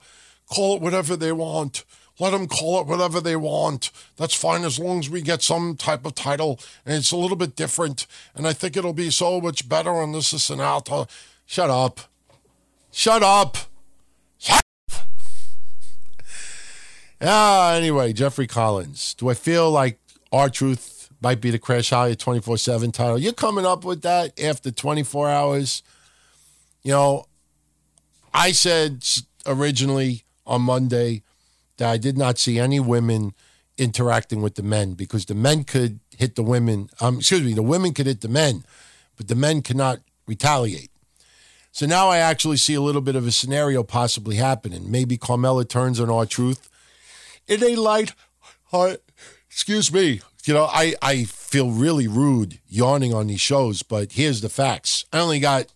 call it whatever they want. Let them call it whatever they want. That's fine as long as we get some type of title. And it's a little bit different. And I think it'll be so much better on this is an altar. Shut up. Shut up. Shut up. Anyway, Jeffrey Collins. Do I feel like R-Truth might be the Crash Hollywood 24/7 title? You're coming up with that after 24 hours. You know, I said originally on Monday that I did not see any women interacting with the men because the men could hit the women. The women could hit the men, but the men cannot retaliate. So now I actually see a little bit of a scenario possibly happening. Maybe Carmella turns on R-Truth in a light heart. Excuse me. You know, I feel really rude yawning on these shows, but here's the facts. I only got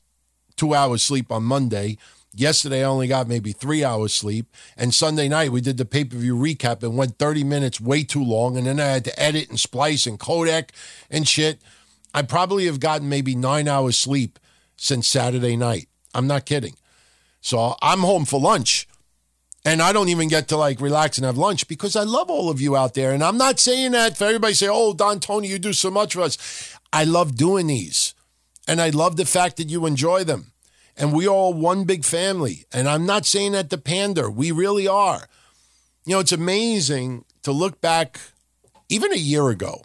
2 hours sleep on Monday. Yesterday, I only got maybe 3 hours sleep. And Sunday night, we did the pay-per-view recap and went 30 minutes way too long. And then I had to edit and splice and codec and shit. I probably have gotten maybe 9 hours sleep since Saturday night. I'm not kidding. So I'm home for lunch. And I don't even get to, like, relax and have lunch because I love all of you out there. And I'm not saying that for everybody say, oh, Don Tony, you do so much for us. I love doing these. And I love the fact that you enjoy them. And we are all one big family. And I'm not saying that to pander. We really are. You know, it's amazing to look back even a year ago.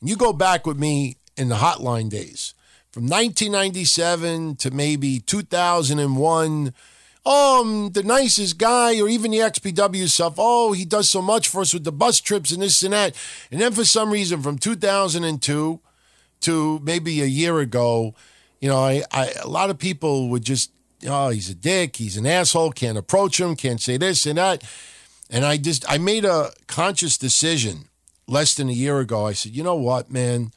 And you go back with me in the hotline days. From 1997 to maybe 2001. Oh, I'm the nicest guy, or even the XPW stuff. Oh, he does so much for us with the bus trips and this and that. And then for some reason from 2002 to maybe a year ago, you know, a lot of people would just, oh, he's a dick, he's an asshole, can't approach him, can't say this and that. And I made a conscious decision less than a year ago. I said, you know what, man?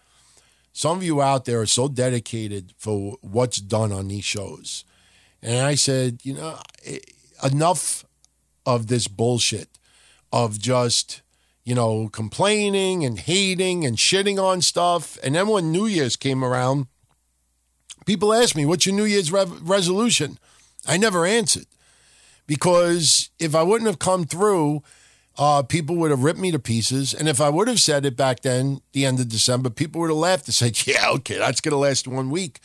Some of you out there are so dedicated for what's done on these shows. And I said, you know, enough of this bullshit of just, you know, complaining and hating and shitting on stuff. And then when New Year's came around, people asked me, what's your New Year's resolution? I never answered because if I wouldn't have come through, people would have ripped me to pieces. And if I would have said it back then, the end of December, people would have laughed and said, yeah, okay, that's going to last 1 week.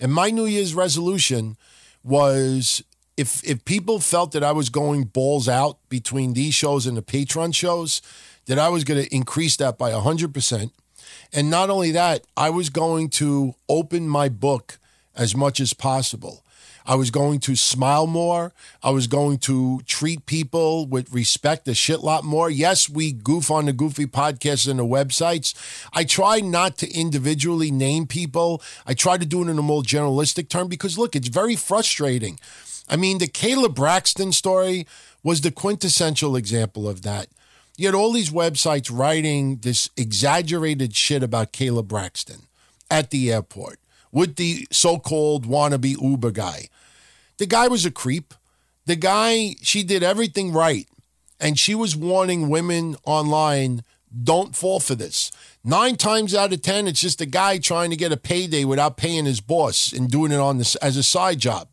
And my New Year's resolution was if people felt that I was going balls out between these shows and the Patreon shows, that I was going to increase that by 100%. And not only that, I was going to open my book as much as possible. I was going to smile more. I was going to treat people with respect a shit lot more. Yes, we goof on the Goofy podcast and the websites. I try not to individually name people. I try to do it in a more generalistic term because, look, it's very frustrating. I mean, the Kayla Braxton story was the quintessential example of that. You had all these websites writing this exaggerated shit about Kayla Braxton at the airport with the so-called wannabe Uber guy. The guy was a creep. The guy, she did everything right. And she was warning women online, don't fall for this. 9 times out of 10, it's just a guy trying to get a payday without paying his boss and doing it on this as a side job.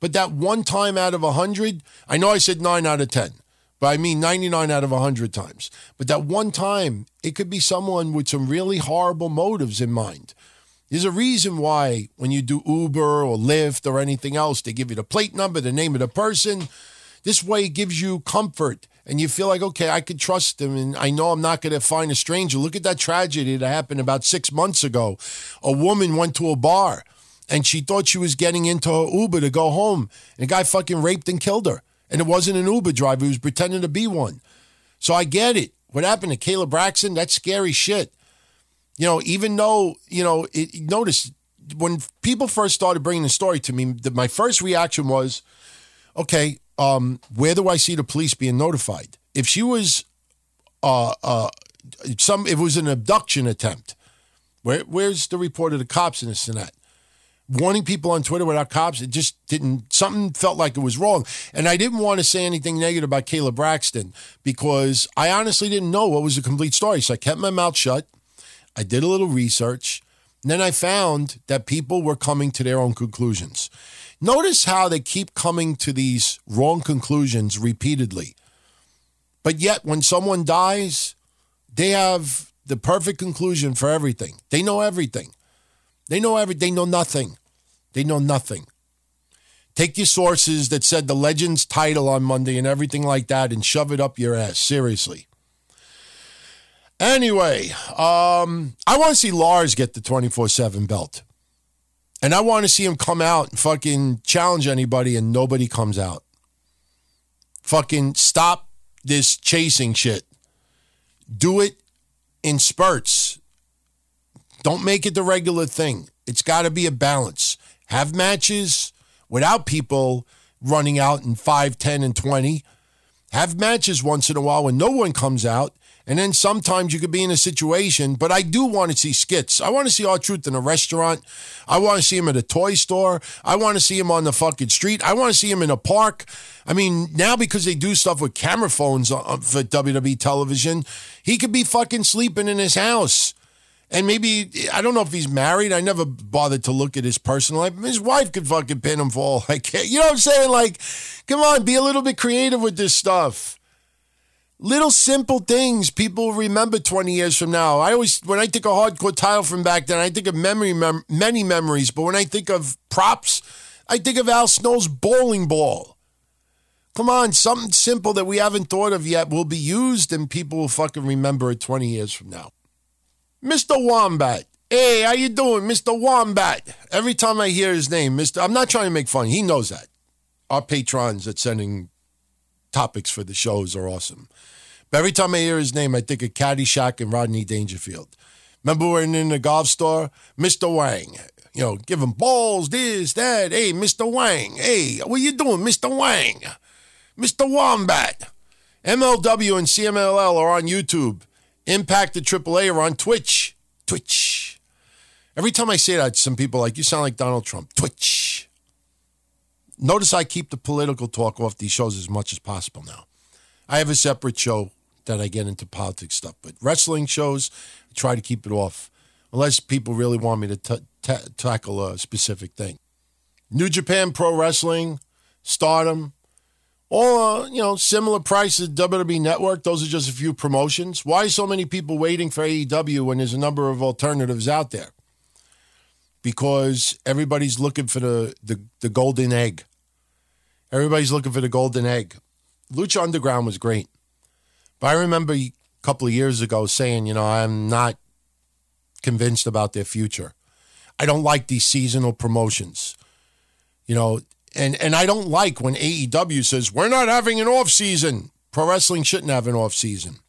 But that one time out of 100, I know I said 9 out of 10. But I mean 99 out of 100 times. But that one time, it could be someone with some really horrible motives in mind. There's a reason why when you do Uber or Lyft or anything else, they give you the plate number, the name of the person. This way, it gives you comfort. And you feel like, okay, I could trust them. And I know I'm not going to find a stranger. Look at that tragedy that happened about 6 months ago. A woman went to a bar, and she thought she was getting into her Uber to go home. And a guy fucking raped and killed her. And it wasn't an Uber driver. He was pretending to be one. So I get it. What happened to Kayla Braxton? That's scary shit. You know, even though, you know, notice when people first started bringing the story to me, my first reaction was, okay, where do I see the police being notified? If she was, it was an abduction attempt. Where's the report of the cops and this and that? Warning people on Twitter without cops, it just didn't, something felt like it was wrong. And I didn't want to say anything negative about Kayla Braxton because I honestly didn't know what was the complete story. So I kept my mouth shut. I did a little research. And then I found that people were coming to their own conclusions. Notice how they keep coming to these wrong conclusions repeatedly. But yet, when someone dies, they have the perfect conclusion for everything. They know everything. They know nothing. They know nothing. Take your sources that said the Legends title on Monday and everything like that and shove it up your ass. Seriously. Anyway, I want to see Lars get the 24/7 belt. And I want to see him come out and fucking challenge anybody and nobody comes out. Fucking stop this chasing shit. Do it in spurts. Don't make it the regular thing. It's got to be a balance. Have matches without people running out in 5, 10, and 20. Have matches once in a while when no one comes out. And then sometimes you could be in a situation, but I do want to see skits. I want to see R-Truth in a restaurant. I want to see him at a toy store. I want to see him on the fucking street. I want to see him in a park. I mean, now because they do stuff with camera phones for WWE television, he could be fucking sleeping in his house. And maybe, I don't know if he's married. I never bothered to look at his personal life. His wife could fucking pin him for all I care. You know what I'm saying? Like, come on, be a little bit creative with this stuff. Little simple things people remember 20 years from now. I always, when I think of hardcore title from back then, I think of many memories. But when I think of props, I think of Al Snow's bowling ball. Come on, something simple that we haven't thought of yet will be used and people will fucking remember it 20 years from now. Mr. Wombat. Hey, how you doing, Mr. Wombat? Every time I hear his name, Mr. I'm not trying to make fun. He knows that. Our patrons that's sending topics for the shows are awesome. But every time I hear his name, I think of Caddyshack and Rodney Dangerfield. Remember when in the golf store? Mr. Wang. You know, give him balls, this, that. Hey, Mr. Wang. Hey, what you doing, Mr. Wang? Mr. Wombat. MLW and CMLL are on YouTube. Impact and AAA are on Twitch. Twitch. Every time I say that, some people are like, you sound like Donald Trump. Twitch. Notice I keep the political talk off these shows as much as possible now. I have a separate show that I get into politics stuff, but wrestling shows, I try to keep it off, unless people really want me to tackle a specific thing. New Japan Pro Wrestling, Stardom, all similar prices, WWE Network, those are just a few promotions. Why are so many people waiting for AEW when there's a number of alternatives out there? Because everybody's looking for the golden egg. Everybody's looking for the golden egg. Lucha Underground was great. But I remember a couple of years ago saying, I'm not convinced about their future. I don't like these seasonal promotions. And I don't like when AEW says, we're not having an off season. Pro wrestling shouldn't have an off season.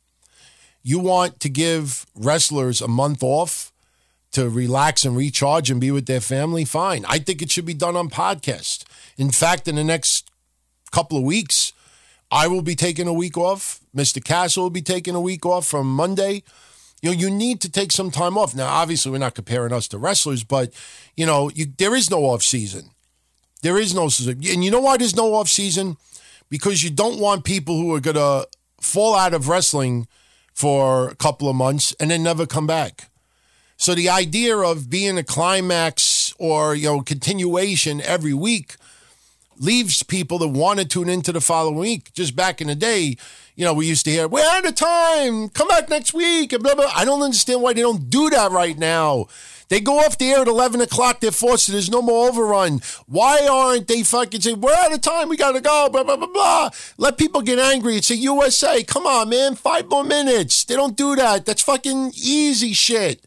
You want to give wrestlers a month off to relax and recharge and be with their family? Fine. I think it should be done on podcast. In fact, in the next couple of weeks, I will be taking a week off. Mr. Castle will be taking a week off from Monday. You need to take some time off. Now, obviously, we're not comparing us to wrestlers, but, there is no off-season. There is no season. And you know why there's no off-season? Because you don't want people who are going to fall out of wrestling for a couple of months and then never come back. So the idea of being a climax or, continuation every week leaves people that want to tune into the following week. Just back in the day, we used to hear, we're out of time, come back next week, and blah, blah. I don't understand why they don't do that right now. They go off the air at 11 o'clock, they're forced to, there's no more overrun. Why aren't they fucking saying, we're out of time, we got to go, blah, blah, blah, blah. Let people get angry. It's a USA. Come on, man, 5 more minutes. They don't do that. That's fucking easy shit.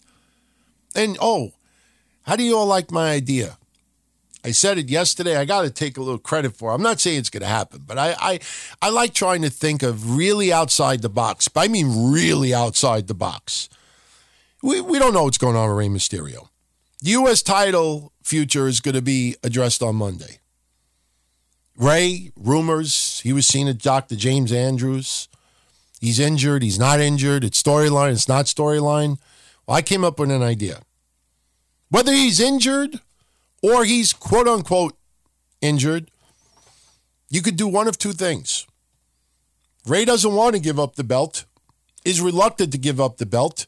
And, how do you all like my idea? I said it yesterday. I got to take a little credit for it. I'm not saying it's going to happen, but I like trying to think of really outside the box. But I mean really outside the box. We don't know what's going on with Rey Mysterio. The U.S. title future is going to be addressed on Monday. Rey, rumors. He was seen at Dr. James Andrews. He's injured. He's not injured. It's storyline. It's not storyline. Well, I came up with an idea. Whether he's injured or he's quote-unquote injured, you could do one of two things. Rey doesn't want to give up the belt, is reluctant to give up the belt,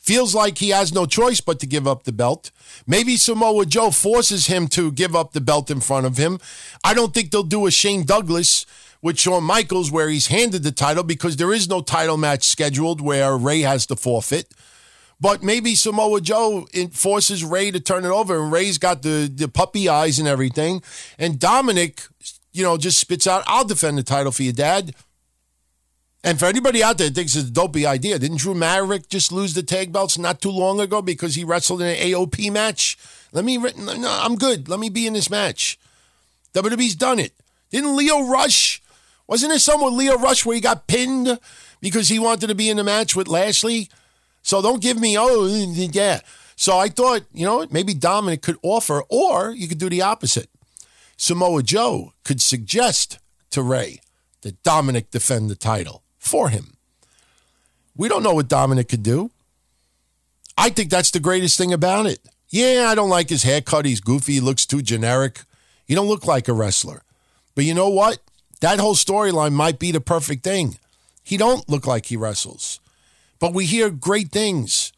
feels like he has no choice but to give up the belt. Maybe Samoa Joe forces him to give up the belt in front of him. I don't think they'll do a Shane Douglas with Shawn Michaels where he's handed the title, because there is no title match scheduled where Ray has to forfeit. But maybe Samoa Joe forces Ray to turn it over, and Ray's got the puppy eyes and everything. And Dominic, you know, just spits out, I'll defend the title for you, Dad. And for anybody out there that thinks it's a dopey idea, didn't Drew Maverick just lose the tag belts not too long ago because he wrestled in an AOP match? I'm good. Let me be in this match. WWE's done it. Didn't Leo Rush? Wasn't there some with Leo Rush where he got pinned because he wanted to be in the match with Lashley? So don't give me, So I thought, you know, maybe Dominic could offer, or you could do the opposite. Samoa Joe could suggest to Ray that Dominic defend the title for him. We don't know what Dominic could do. I think that's the greatest thing about it. Yeah, I don't like his haircut. He's goofy. He looks too generic. He don't look like a wrestler. But you know what? That whole storyline might be the perfect thing. He don't look like he wrestles. But we hear great things.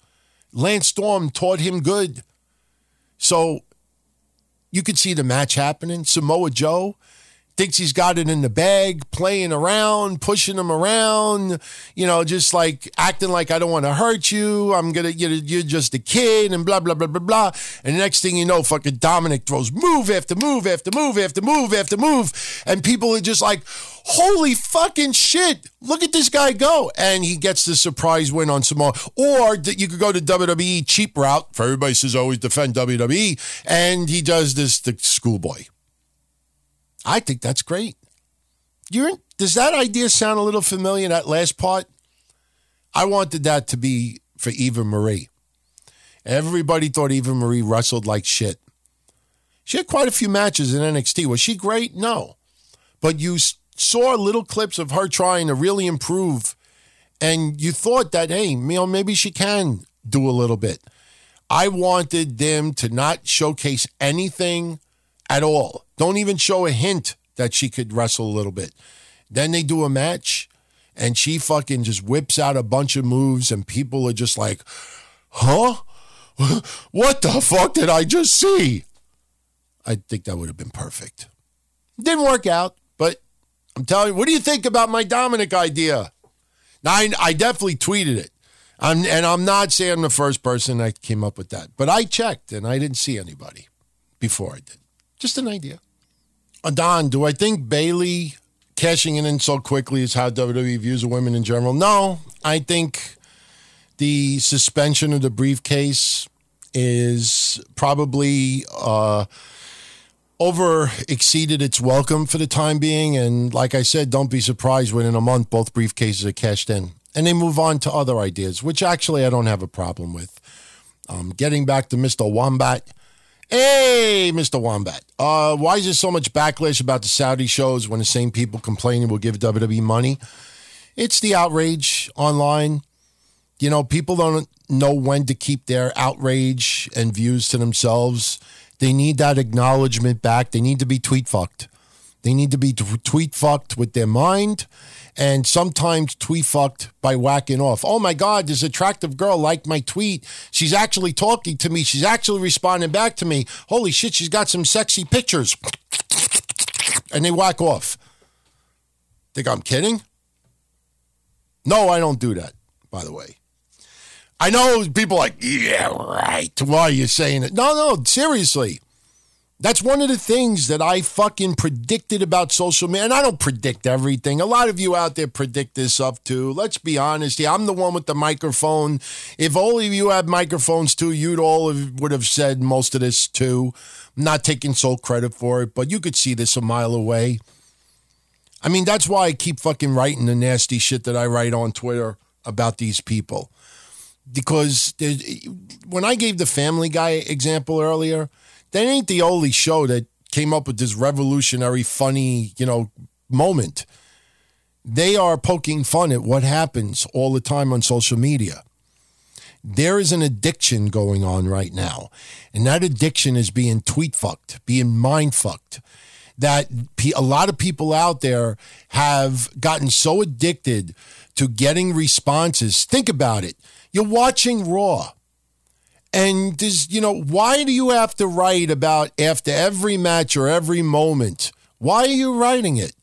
Lance Storm taught him good. So you could see the match happening. Samoa Joe thinks he's got it in the bag, playing around, pushing him around, you know, just like acting like, I don't want to hurt you. I'm going to, you're just a kid and blah, blah, blah, blah, blah. And the next thing you know, fucking Dominic throws move after move after move after move after move. And people are just like, holy fucking shit. Look at this guy go. And he gets the surprise win on Samoa. Or you could go to WWE cheap route. For everybody says, always defend WWE. And he does this, the schoolboy. I think that's great. Does that idea sound a little familiar, that last part? I wanted that to be for Eva Marie. Everybody thought Eva Marie wrestled like shit. She had quite a few matches in NXT. Was she great? No. But you saw little clips of her trying to really improve, and you thought that, hey, you know, maybe she can do a little bit. I wanted them to not showcase anything at all. Don't even show a hint that she could wrestle a little bit. Then they do a match, and she fucking just whips out a bunch of moves, and people are just like, huh? What the fuck did I just see? I think that would have been perfect. Didn't work out, but I'm telling you, what do you think about my Dominic idea? Now, I definitely tweeted it, and I'm not saying I'm the first person that came up with that, but I checked, and I didn't see anybody before I did. Just an idea. Don, do I think Bayley cashing in so quickly is how WWE views women in general? No, I think the suspension of the briefcase is probably over-exceeded its welcome for the time being. And like I said, don't be surprised when in a month both briefcases are cashed in. And they move on to other ideas, which actually I don't have a problem with. Getting back to Mr. Wombat. Hey, Mr. Wombat. Why is there so much backlash about the Saudi shows when the same people complaining will give WWE money? It's the outrage online. You know, people don't know when to keep their outrage and views to themselves. They need that acknowledgement back. They need to be tweet-fucked. They need to be tweet-fucked with their mind, and sometimes tweet-fucked by whacking off. Oh, my God, this attractive girl liked my tweet. She's actually talking to me. She's actually responding back to me. Holy shit, she's got some sexy pictures. And they whack off. Think I'm kidding? No, I don't do that, by the way. I know people are like, yeah, right. Why are you saying it? No, seriously. That's one of the things that I fucking predicted about social media. And I don't predict everything. A lot of you out there predict this stuff too. Let's be honest. Yeah, I'm the one with the microphone. If only you had microphones too, you'd all would have said most of this too. I'm not taking sole credit for it, but you could see this a mile away. I mean, that's why I keep fucking writing the nasty shit that I write on Twitter about these people. Because when I gave the Family Guy example earlier, that ain't the only show that came up with this revolutionary, funny, you know, moment. They are poking fun at what happens all the time on social media. There is an addiction going on right now. And that addiction is being tweet-fucked, being mind-fucked. That a lot of people out there have gotten so addicted to getting responses. Think about it. You're watching Raw. And there's, you know, why do you have to write about after every match or every moment? Why are you writing it?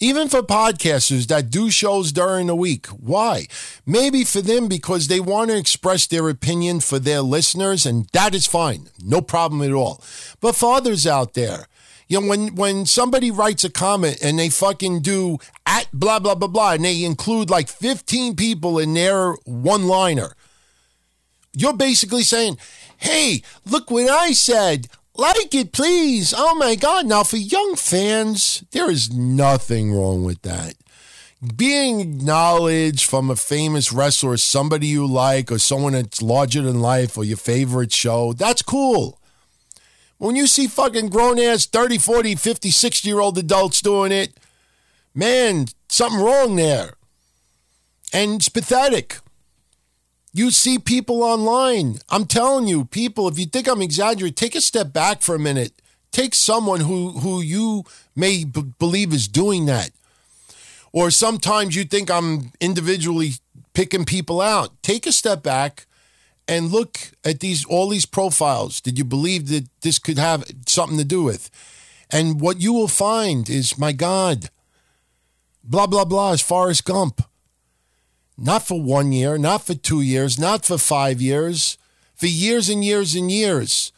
Even for podcasters that do shows during the week, why? Maybe for them because they want to express their opinion for their listeners, and that is fine. No problem at all. But for others out there, you know, when somebody writes a comment and they fucking do at blah, blah, blah, blah, and they include like 15 people in their one-liner, you're basically saying, hey, look what I said. Like it, please. Oh, my God. Now, for young fans, there is nothing wrong with that. Being acknowledged from a famous wrestler or somebody you like or someone that's larger than life or your favorite show, that's cool. When you see fucking grown-ass 30, 40, 50, 60-year-old adults doing it, man, something wrong there. And it's pathetic. You see people online. I'm telling you, people, if you think I'm exaggerating, take a step back for a minute. Take someone who you may believe is doing that. Or sometimes you think I'm individually picking people out. Take a step back and look at all these profiles. Did you believe that this could have something to do with? And what you will find is, my God, blah, blah, blah, as Forrest Gump. Not for 1 year, not for 2 years, not for 5 years, for years and years and years.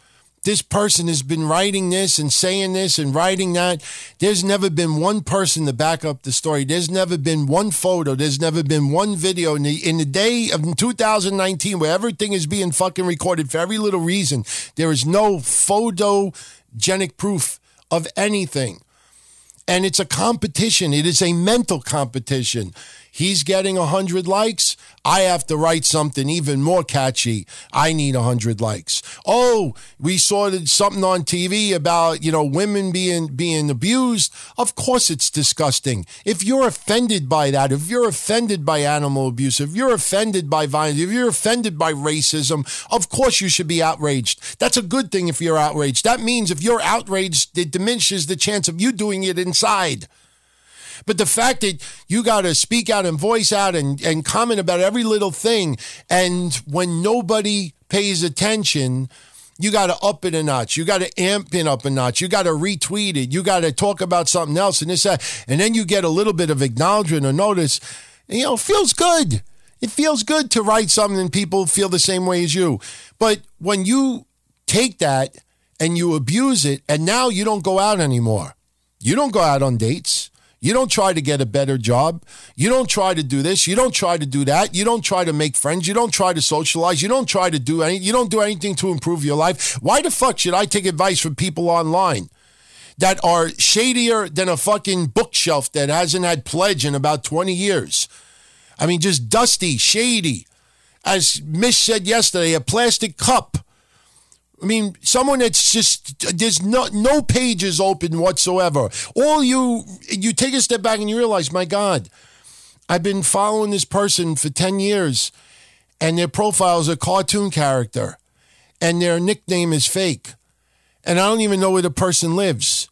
This person has been writing this and saying this and writing that. There's never been one person to back up the story. There's never been one photo. There's never been one video. In the day of 2019 where everything is being fucking recorded for every little reason, there is no photogenic proof of anything. And it's a competition. It is a mental competition. He's getting 100 likes. I have to write something even more catchy. I need 100 likes. Oh, we saw something on TV about, you know, women being abused. Of course it's disgusting. If you're offended by that, if you're offended by animal abuse, if you're offended by violence, if you're offended by racism, of course you should be outraged. That's a good thing if you're outraged. That means if you're outraged, it diminishes the chance of you doing it inside. But the fact that you got to speak out and voice out and comment about every little thing, and when nobody pays attention, you got to up it a notch. You got to amp it up a notch. You got to retweet it. You got to talk about something else and this, that. And then you get a little bit of acknowledgement or notice. You know, it feels good. It feels good to write something and people feel the same way as you. But when you take that and you abuse it, and now you don't go out anymore. You don't go out on dates. You don't try to get a better job. You don't try to do this. You don't try to do that. You don't try to make friends. You don't try to socialize. You don't try to do anything. You don't do anything to improve your life. Why the fuck should I take advice from people online that are shadier than a fucking bookshelf that hasn't had pledge in about 20 years? I mean, just dusty, shady. As Mish said yesterday, a plastic cup. I mean, someone that's just, there's no pages open whatsoever. All you take a step back and you realize, my God, I've been following this person for 10 years and their profile is a cartoon character and their nickname is fake. And I don't even know where the person lives.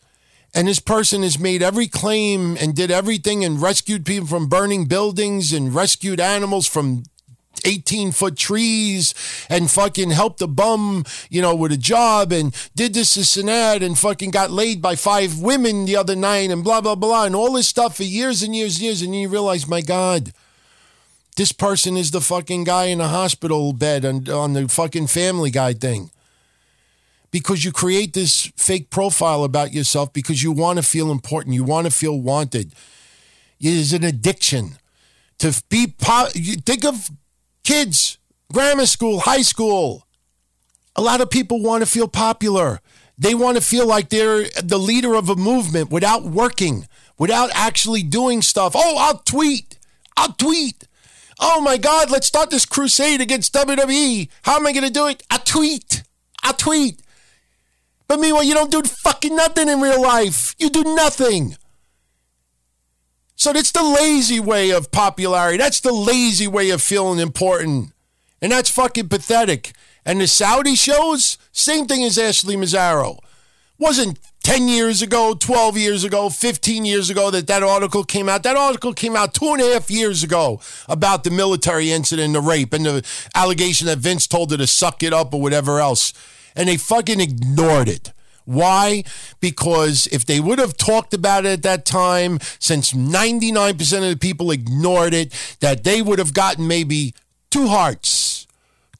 And this person has made every claim and did everything and rescued people from burning buildings and rescued animals from 18-foot trees and fucking helped a bum, you know, with a job and did this and that and fucking got laid by 5 women the other night and blah, blah, blah, and all this stuff for years and years and years. And you realize, my God, this person is the fucking guy in a hospital bed on the fucking Family Guy thing. Because you create this fake profile about yourself because you want to feel important. You want to feel wanted. It is an addiction. To be, think of kids, grammar school, high school. A lot of people want to feel popular. They want to feel like they're the leader of a movement without working, without actually doing stuff. Oh, I'll tweet. Oh, my God, let's start this crusade against WWE. How am I going to do it? I tweet. But meanwhile, you don't do fucking nothing in real life. You do nothing. So that's the lazy way of popularity. That's the lazy way of feeling important. And that's fucking pathetic. And the Saudi shows, same thing as Ashley Massaro. Wasn't 10 years ago, 12 years ago, 15 years ago that article came out. That article came out 2.5 years ago about the military incident, the rape, and the allegation that Vince told her to suck it up or whatever else. And they fucking ignored it. Why? Because if they would have talked about it at that time, since 99% of the people ignored it, that they would have gotten maybe 2 hearts,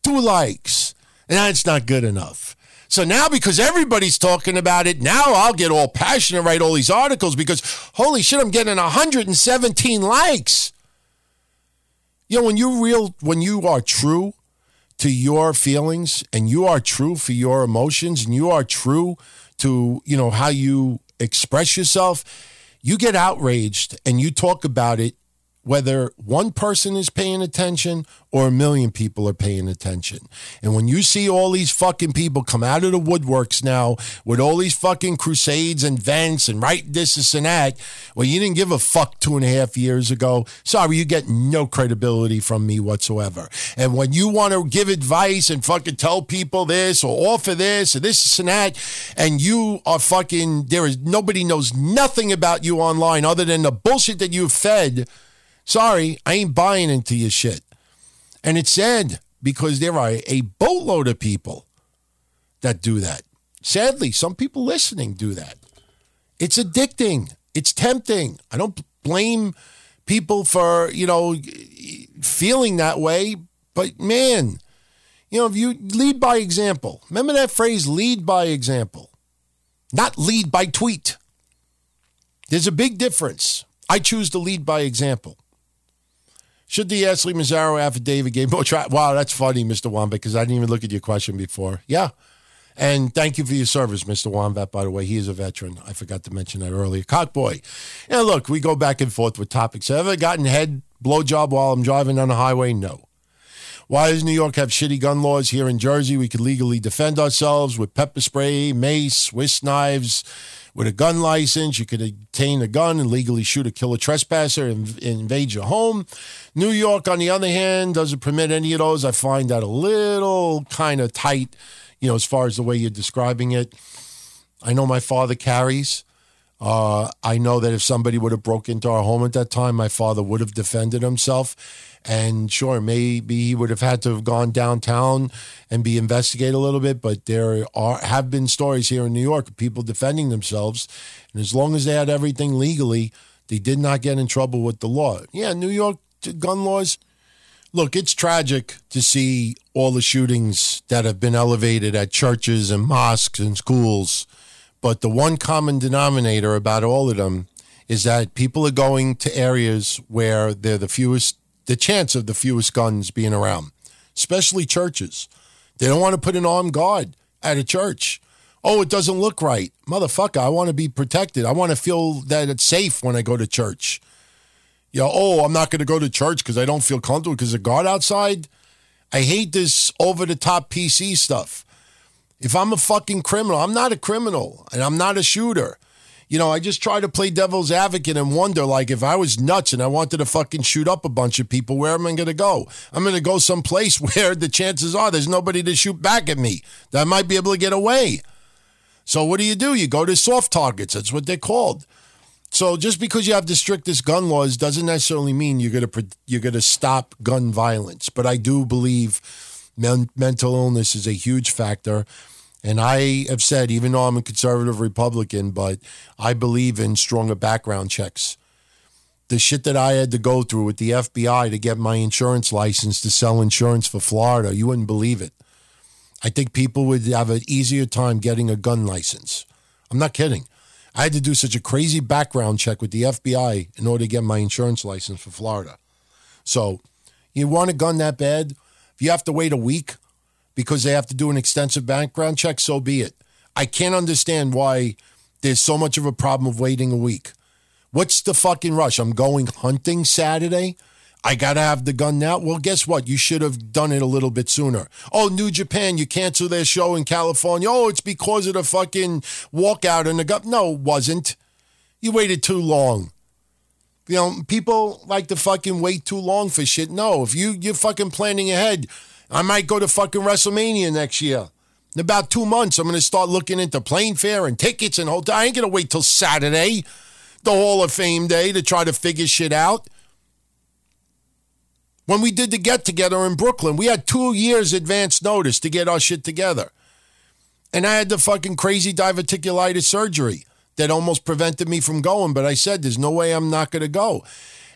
2 likes. And that's not good enough. So now, because everybody's talking about it, now I'll get all passionate and write all these articles because, holy shit, I'm getting 117 likes. You know, when you are true to your feelings and you are true for your emotions and you are true to, you know, how you express yourself, you get outraged and you talk about it whether one person is paying attention or 1 million people are paying attention. And when you see all these fucking people come out of the woodworks now with all these fucking crusades and vents and right this and that, well, you didn't give a fuck 2.5 years ago. Sorry, you get no credibility from me whatsoever. And when you want to give advice and fucking tell people this or offer this or this and that, and you are fucking, nobody knows nothing about you online other than the bullshit that you've fed, sorry, I ain't buying into your shit. And it's sad because there are a boatload of people that do that. Sadly, some people listening do that. It's addicting. It's tempting. I don't blame people for, you know, feeling that way. But man, you know, if you lead by example, remember that phrase, lead by example, not lead by tweet. There's a big difference. I choose to lead by example. Should the Ashley Massaro affidavit game? Wow, that's funny, Mr. Wombat, because I didn't even look at your question before. Yeah. And thank you for your service, Mr. Wombat, by the way. He is a veteran. I forgot to mention that earlier. Cockboy. And look, we go back and forth with topics. Have I ever gotten head blowjob while I'm driving down the highway? No. Why does New York have shitty gun laws? Here in Jersey, we could legally defend ourselves with pepper spray, mace, Swiss knives. With a gun license, you could obtain a gun and legally shoot or kill a trespasser and invade your home. New York, on the other hand, doesn't permit any of those. I find that a little kind of tight, you know, as far as the way you're describing it. I know my father carries. I know that if somebody would have broke into our home at that time, my father would have defended himself. And sure, maybe he would have had to have gone downtown and be investigated a little bit, but there have been stories here in New York of people defending themselves, and as long as they had everything legally, they did not get in trouble with the law. Yeah, New York gun laws, look, it's tragic to see all the shootings that have been elevated at churches and mosques and schools, but the one common denominator about all of them is that people are going to areas where they're the chance of the fewest guns being around, especially churches. They don't want to put an armed guard at a church. Oh, it doesn't look right. Motherfucker, I want to be protected. I want to feel that it's safe when I go to church. You know, oh, I'm not going to go to church because I don't feel comfortable because of guard outside. I hate this over-the-top PC stuff. If I'm a fucking criminal, I'm not a criminal, and I'm not a shooter. You know, I just try to play devil's advocate and wonder, like, if I was nuts and I wanted to fucking shoot up a bunch of people, where am I going to go? I'm going to go someplace where the chances are there's nobody to shoot back at me, that I might be able to get away. So what do? You go to soft targets. That's what they're called. So just because you have the strictest gun laws doesn't necessarily mean you're going to stop gun violence. But I do believe mental illness is a huge factor. And I have said, even though I'm a conservative Republican, but I believe in stronger background checks. The shit that I had to go through with the FBI to get my insurance license to sell insurance for Florida, you wouldn't believe it. I think people would have an easier time getting a gun license. I'm not kidding. I had to do such a crazy background check with the FBI in order to get my insurance license for Florida. So you want a gun that bad? If you have to wait a week because they have to do an extensive background check, so be it. I can't understand why there's so much of a problem of waiting a week. What's the fucking rush? I'm going hunting Saturday. I got to have the gun now. Well, guess what? You should have done it a little bit sooner. Oh, New Japan, you cancel their show in California. Oh, it's because of the fucking walkout in the gun. No, it wasn't. You waited too long. You know, people like to fucking wait too long for shit. No, if you're fucking planning ahead, I might go to fucking WrestleMania next year. In about 2 months, I'm going to start looking into plane fare and tickets and hotel. I ain't going to wait till Saturday, the Hall of Fame day, to try to figure shit out. When we did the get-together in Brooklyn, we had 2 years advance notice to get our shit together. And I had the fucking crazy diverticulitis surgery that almost prevented me from going. But I said, there's no way I'm not going to go.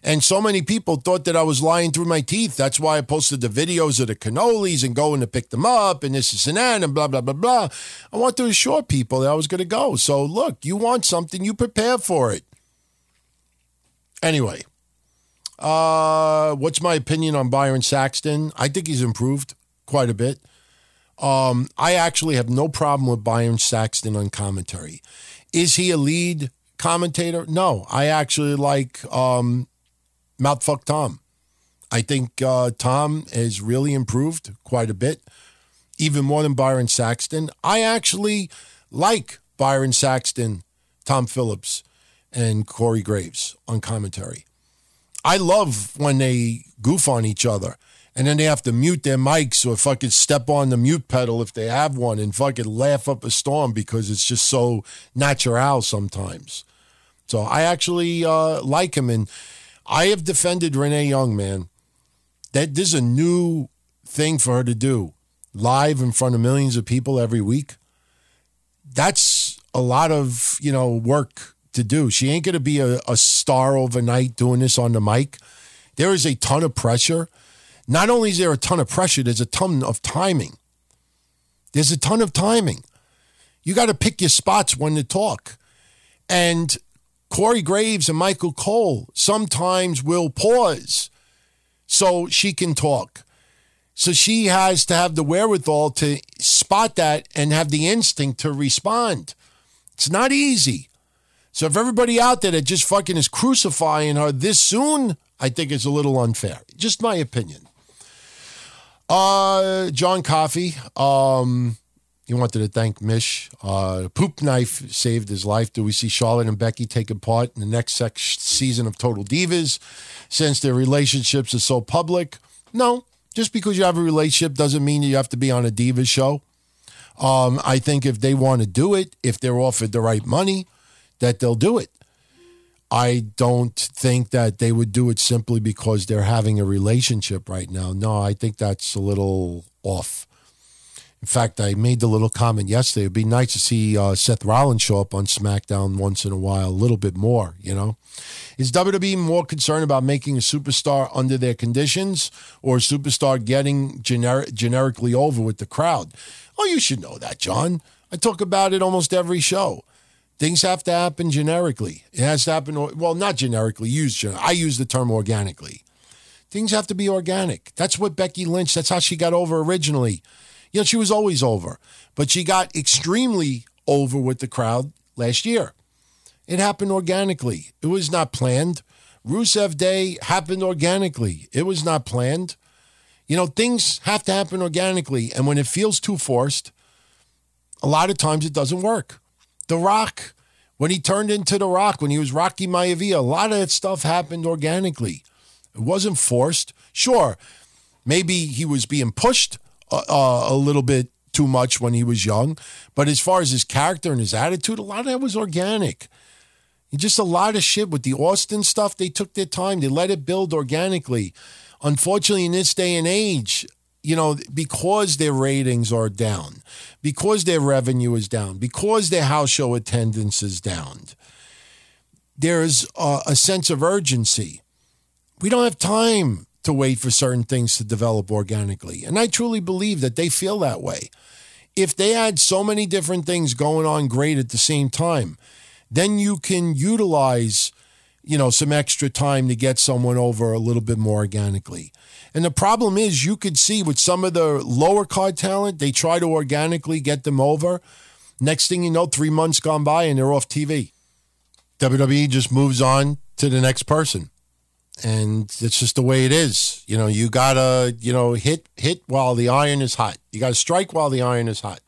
And so many people thought that I was lying through my teeth. That's why I posted the videos of the cannolis and going to pick them up and this and that and blah, blah, blah, blah. I want to assure people that I was going to go. So look, you want something, you prepare for it. Anyway, what's my opinion on Byron Saxton? I think he's improved quite a bit. I actually have no problem with Byron Saxton on commentary. Is he a lead commentator? No, I actually like Mount Fuck Tom. I think Tom has really improved quite a bit, even more than Byron Saxton. I actually like Byron Saxton, Tom Phillips, and Corey Graves on commentary. I love when they goof on each other and then they have to mute their mics or fucking step on the mute pedal if they have one and fucking laugh up a storm because it's just so natural sometimes. So I actually like him, and I have defended Renee Young, man. That there's a new thing for her to do live in front of millions of people every week. That's a lot of, you know, work to do. She ain't going to be a star overnight doing this on the mic. There is a ton of pressure. Not only is there a ton of pressure, there's a ton of timing. There's a ton of timing. You got to pick your spots when to talk. And Corey Graves and Michael Cole sometimes will pause so she can talk. So she has to have the wherewithal to spot that and have the instinct to respond. It's not easy. So if everybody out there that just fucking is crucifying her this soon, I think it's a little unfair. Just my opinion. John Coffey, he wanted to thank Mish. Poop Knife saved his life. Do we see Charlotte and Becky taking part in the next season of Total Divas since their relationships are so public? No. Just because you have a relationship doesn't mean you have to be on a Divas show. I think if they want to do it, if they're offered the right money, that they'll do it. I don't think that they would do it simply because they're having a relationship right now. No, I think that's a little off. In fact, I made the little comment yesterday. It'd be nice to see Seth Rollins show up on SmackDown once in a while, a little bit more, you know. Is WWE more concerned about making a superstar under their conditions or a superstar getting generically over with the crowd? Oh, you should know that, John. I talk about it almost every show. Things have to happen generically. It has to happen, well, not generically. I use the term organically. Things have to be organic. That's what Becky Lynch, that's how she got over originally. You know, she was always over, but she got extremely over with the crowd last year. It happened organically. It was not planned. Rusev Day happened organically. It was not planned. You know, things have to happen organically, and when it feels too forced, a lot of times it doesn't work. The Rock, when he turned into The Rock, when he was Rocky Maivia, a lot of that stuff happened organically. It wasn't forced. Sure, maybe he was being pushed a little bit too much when he was young, but as far as his character and his attitude, a lot of that was organic. And just a lot of shit with the Austin stuff, they took their time. They let it build organically. Unfortunately, in this day and age, you know, because their ratings are down, because their revenue is down, because their house show attendance is down, there's a sense of urgency. We don't have time to wait for certain things to develop organically. And I truly believe that they feel that way. If they had so many different things going on great at the same time, then you can utilize, you know, some extra time to get someone over a little bit more organically. And the problem is, you could see with some of the lower card talent, they try to organically get them over. Next thing you know, 3 months gone by and they're off TV. WWE just moves on to the next person. And it's just the way it is. You know, you got to, you know, hit while the iron is hot. You got to strike while the iron is hot.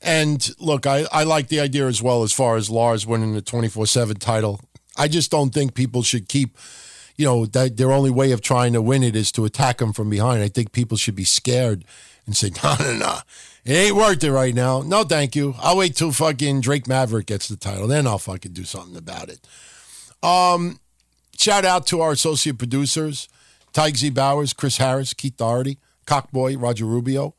And look, I like the idea as well as far as Lars winning the 24/7 title. I just don't think people should keep, you know, their only way of trying to win it is to attack them from behind. I think people should be scared and say, no, it ain't worth it right now. No, thank you. I'll wait till fucking Drake Maverick gets the title. Then I'll fucking do something about it. Shout out to our associate producers, Tygsy Bowers, Chris Harris, Keith Doherty, Cockboy, Roger Rubio,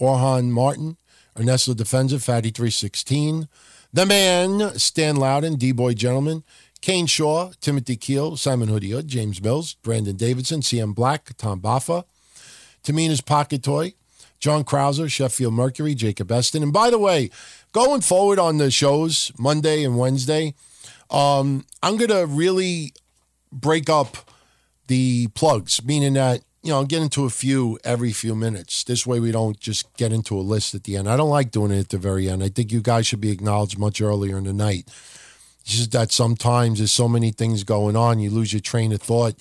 Orhan Martin, Ernesto Defensa, Fatty 316, The Man, Stan Loudon, D-Boy Gentleman, Kane Shaw, Timothy Keel, Simon Hoodie, James Mills, Brandon Davidson, CM Black, Tom Baffa, Tamina's Pocket Toy, John Krauser, Sheffield Mercury, Jacob Eston. And by the way, going forward on the shows Monday and Wednesday, I'm going to really break up the plugs, meaning that, you know, get into a few every few minutes. This way we don't just get into a list at the end. I don't like doing it at the very end. I think you guys should be acknowledged much earlier in the night. It's just that sometimes there's so many things going on, you lose your train of thought.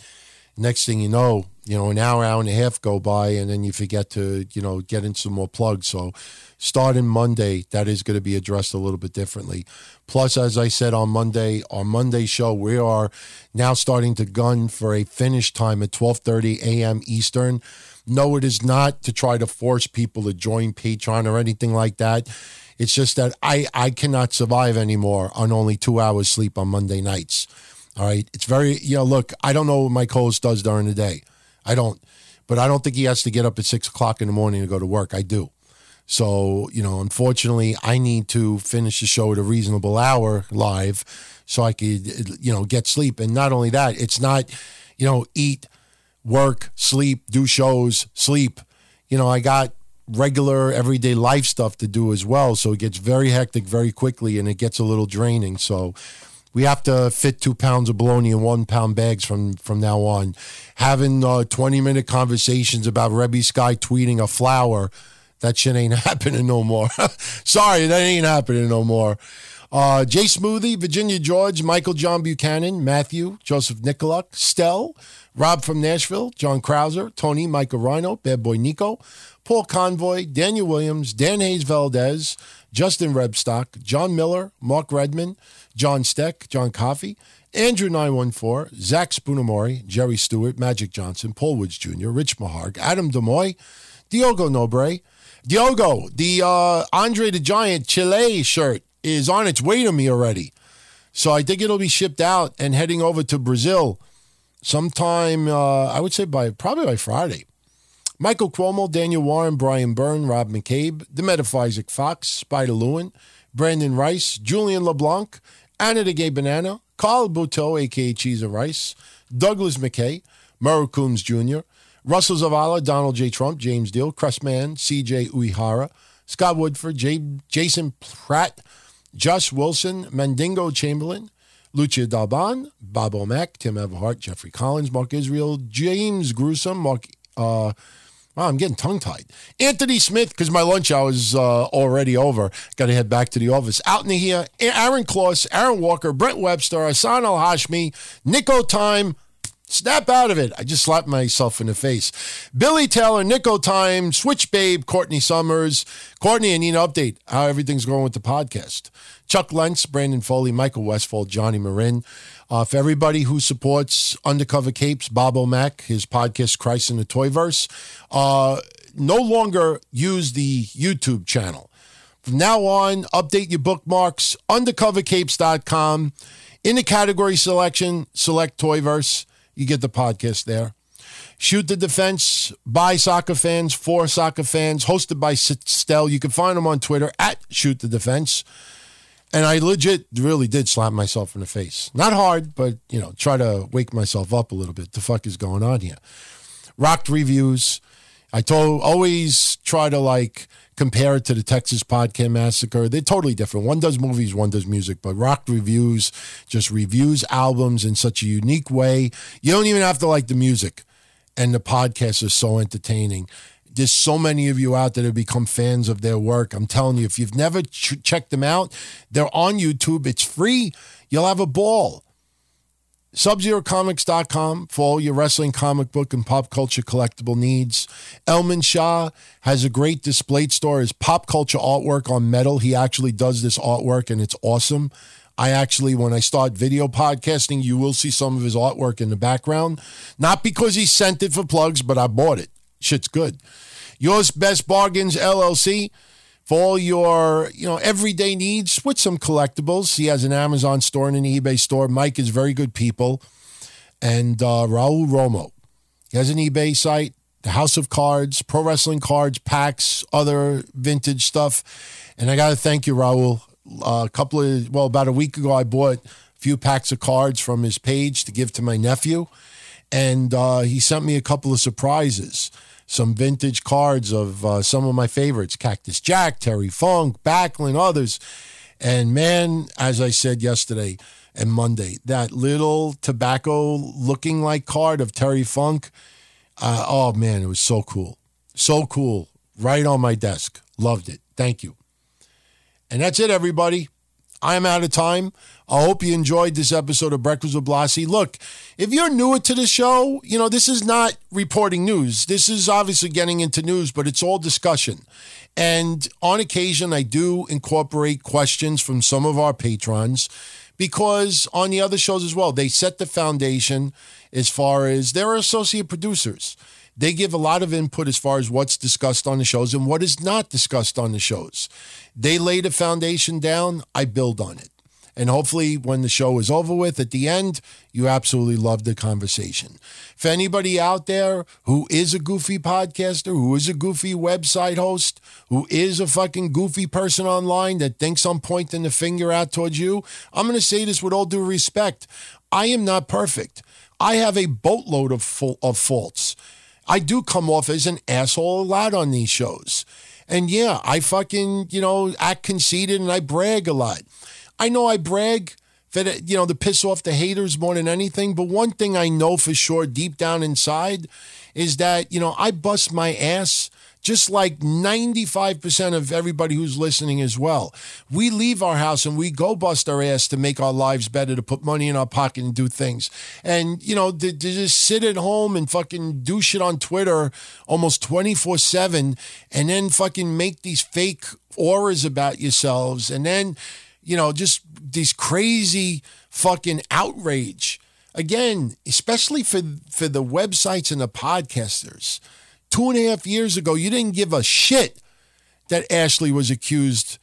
Next thing you know, an hour, hour and a half go by, and then you forget to, you know, get in some more plugs. So starting Monday, that is going to be addressed a little bit differently. Plus, as I said on Monday, our Monday show, we are now starting to gun for a finish time at 12:30 a.m. Eastern. No, it is not to try to force people to join Patreon or anything like that. It's just that I cannot survive anymore on only 2 hours sleep on Monday nights. All right. It's very, you know, look, I don't know what my co-host does during the day. I don't, but I don't think he has to get up at 6 o'clock in the morning to go to work. I do. So, you know, unfortunately I need to finish the show at a reasonable hour live so I could, you know, get sleep. And not only that, it's not, you know, eat, work, sleep, do shows, sleep. You know, I got regular everyday life stuff to do as well. So it gets very hectic very quickly and it gets a little draining. So, we have to fit 2 pounds of bologna in 1 pound bags from now on. Having 20-minute conversations about Rebbe Sky tweeting a flower, that shit ain't happening no more. Sorry, that ain't happening no more. Jay Smoothie, Virginia George, Michael John Buchanan, Matthew, Joseph Nicolak, Stell, Rob from Nashville, John Krauser, Tony, Michael Rhino, Bad Boy Nico, Paul Convoy, Daniel Williams, Dan Hayes Valdez, Justin Rebstock, John Miller, Mark Redman, John Steck, John Coffey, Andrew 914, Zach Spoonamori, Jerry Stewart, Magic Johnson, Paul Woods Jr., Rich Maharg, Adam DeMoy, Diogo Nobre. Diogo, the Andre the Giant Chile shirt is on its way to me already. So I think it'll be shipped out and heading over to Brazil sometime, I would say probably by Friday. Michael Cuomo, Daniel Warren, Brian Byrne, Rob McCabe, the Metaphysic Fox, Spider Lewin, Brandon Rice, Julian LeBlanc, Anna the Gay Banana, Carl Buteau, a.k.a. Cheese and Rice, Douglas McKay, Murray Coombs Jr., Russell Zavala, Donald J. Trump, James Deal, Cressman, C.J. Uihara, Scott Woodford, Jason Pratt, Josh Wilson, Mandingo Chamberlain, Lucia Dalban, Bob O'Mac, Tim Everhart, Jeffrey Collins, Mark Israel, James Gruesome, Mark... wow, I'm getting tongue-tied. Anthony Smith, because my lunch hour is already over. Got to head back to the office. Out in here, Aaron Kloss, Aaron Walker, Brent Webster, Hassan Al-Hashmi, Nico Time. Snap out of it. I just slapped myself in the face. Billy Taylor, Nico Time, Switch Babe, Courtney Summers. Courtney, I need an update how everything's going with the podcast. Chuck Lentz, Brandon Foley, Michael Westfall, Johnny Marin. For everybody who supports Undercover Capes, Bob O'Mac, his podcast, Christ in the Toyverse, no longer use the YouTube channel. From now on, update your bookmarks, undercovercapes.com. In the category selection, select Toyverse. You get the podcast there. Shoot the Defense, by soccer fans, for soccer fans, hosted by Stell. You can find them on Twitter, at Shoot the Defense. And I legit really did slap myself in the face. Not hard, but, you know, try to wake myself up a little bit. The fuck is going on here? Rocked Reviews. Always try to, like, compare it to the Texas Podcast Massacre. They're totally different. One does movies, one does music. But Rocked Reviews just reviews albums in such a unique way. You don't even have to like the music. And the podcasts are so entertaining. There's so many of you out there that become fans of their work. I'm telling you, if you've never checked them out, they're on YouTube. It's free. You'll have a ball. SubZeroComics.com for all your wrestling, comic book, and pop culture collectible needs. Elman Shah has a great displayed store. His pop culture artwork on metal. He actually does this artwork, and it's awesome. I actually, when I start video podcasting, you will see some of his artwork in the background. Not because he sent it for plugs, but I bought it. Shit's good. Yours Best Bargains, LLC, for all your, everyday needs with some collectibles. He has an Amazon store and an eBay store. Mike is very good people. And Raul Romo. He has an eBay site, the House of Cards, pro wrestling cards, packs, other vintage stuff. And I got to thank you, Raul. About a week ago, I bought a few packs of cards from his page to give to my nephew. And he sent me a couple of surprises, some vintage cards of some of my favorites, Cactus Jack, Terry Funk, Backlund, others. And man, as I said yesterday and Monday, that little tobacco looking like card of Terry Funk, oh man, it was so cool. So cool. Right on my desk. Loved it. Thank you. And that's it, everybody. I'm out of time. I hope you enjoyed this episode of Breakfast with Blassie. Look, if you're newer to the show, this is not reporting news. This is obviously getting into news, but it's all discussion. And on occasion, I do incorporate questions from some of our patrons because on the other shows as well, they set the foundation as far as they're associate producers. They give a lot of input as far as what's discussed on the shows and what is not discussed on the shows. They lay the foundation down. I build on it. And hopefully when the show is over with, at the end, you absolutely love the conversation. For anybody out there who is a goofy podcaster, who is a goofy website host, who is a fucking goofy person online that thinks I'm pointing the finger out towards you, I'm going to say this with all due respect. I am not perfect. I have a boatload of faults. I do come off as an asshole a lot on these shows. And yeah, I fucking, act conceited and I brag a lot. I know I brag that, to piss off the haters more than anything. But one thing I know for sure deep down inside is that, I bust my ass just like 95% of everybody who's listening as well. We leave our house and we go bust our ass to make our lives better, to put money in our pocket and do things. And, to just sit at home and fucking do shit on Twitter almost 24/7 and then fucking make these fake auras about yourselves. And then, just these crazy fucking outrage. Again, especially for the websites and the podcasters. 2.5 years ago, you didn't give a shit that Ashley was accusing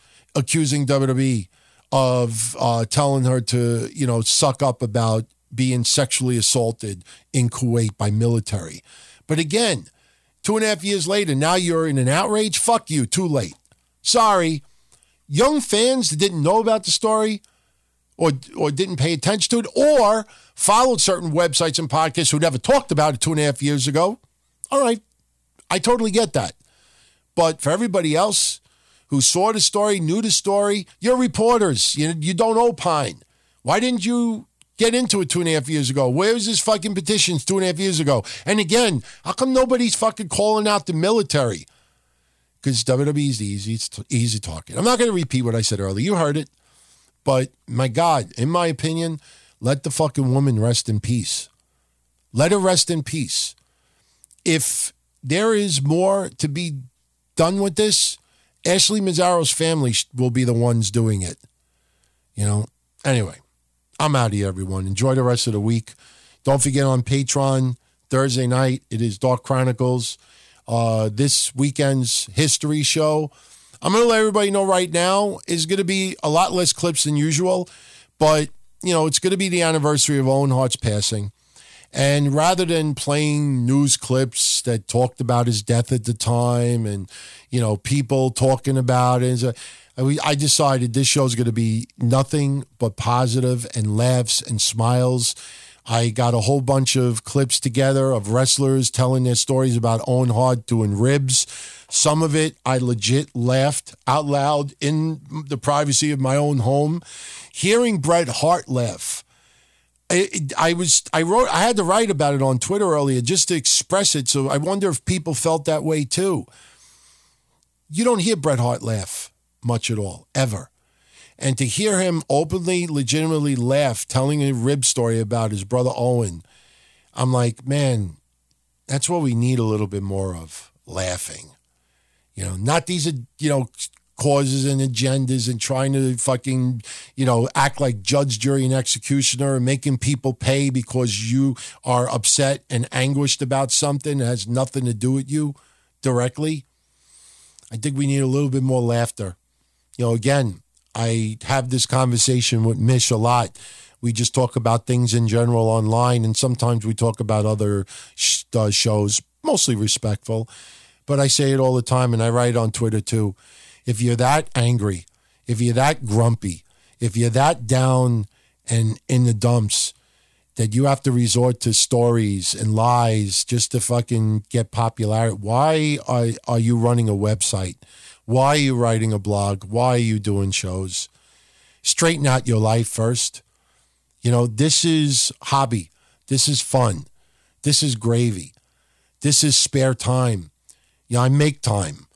WWE of telling her to, suck up about being sexually assaulted in Kuwait by military. But again, 2.5 years later, now you're in an outrage. Fuck you. Too late. Sorry. Young fans that didn't know about the story or didn't pay attention to it or followed certain websites and podcasts who never talked about it 2.5 years ago. All right. I totally get that. But for everybody else who saw the story, knew the story, you're reporters. You don't opine. Why didn't you get into it 2.5 years ago? Where was this fucking petitions 2.5 years ago? And again, how come nobody's fucking calling out the military? Because WWE is the easy talking. I'm not going to repeat what I said earlier. You heard it. But my God, in my opinion, let the fucking woman rest in peace. Let her rest in peace. If there is more to be done with this, Ashley Mazzaro's family will be the ones doing it. Anyway, I'm out of here, everyone. Enjoy the rest of the week. Don't forget on Patreon, Thursday night, it is Dark Chronicles. This weekend's history show, I'm going to let everybody know right now, is going to be a lot less clips than usual. But, it's going to be the anniversary of Owen Hart's passing. And rather than playing news clips that talked about his death at the time and, people talking about it, I decided this show's going to be nothing but positive and laughs and smiles. I got a whole bunch of clips together of wrestlers telling their stories about Owen Hart doing ribs. Some of it, I legit laughed out loud in the privacy of my own home. Hearing Bret Hart laugh. I had to write about it on Twitter earlier just to express it. So I wonder if people felt that way too. You don't hear Bret Hart laugh much at all, ever. And to hear him openly, legitimately laugh, telling a rib story about his brother Owen, I'm like, man, that's what we need a little bit more of, laughing. Not these, causes and agendas and trying to fucking, act like judge, jury, and executioner and making people pay because you are upset and anguished about something that has nothing to do with you. directly, I think we need a little bit more laughter. You know, again, I have this conversation with Mish a lot. We just talk about things in general online, and sometimes we talk about other shows, mostly respectful. But I say it all the time, and I write on Twitter too. If you're that angry, if you're that grumpy, if you're that down and in the dumps, that you have to resort to stories and lies just to fucking get popularity, why are you running a website? Why are you writing a blog? Why are you doing shows? Straighten out your life first. You know, this is hobby. This is fun. This is gravy. This is spare time. You know, I make time.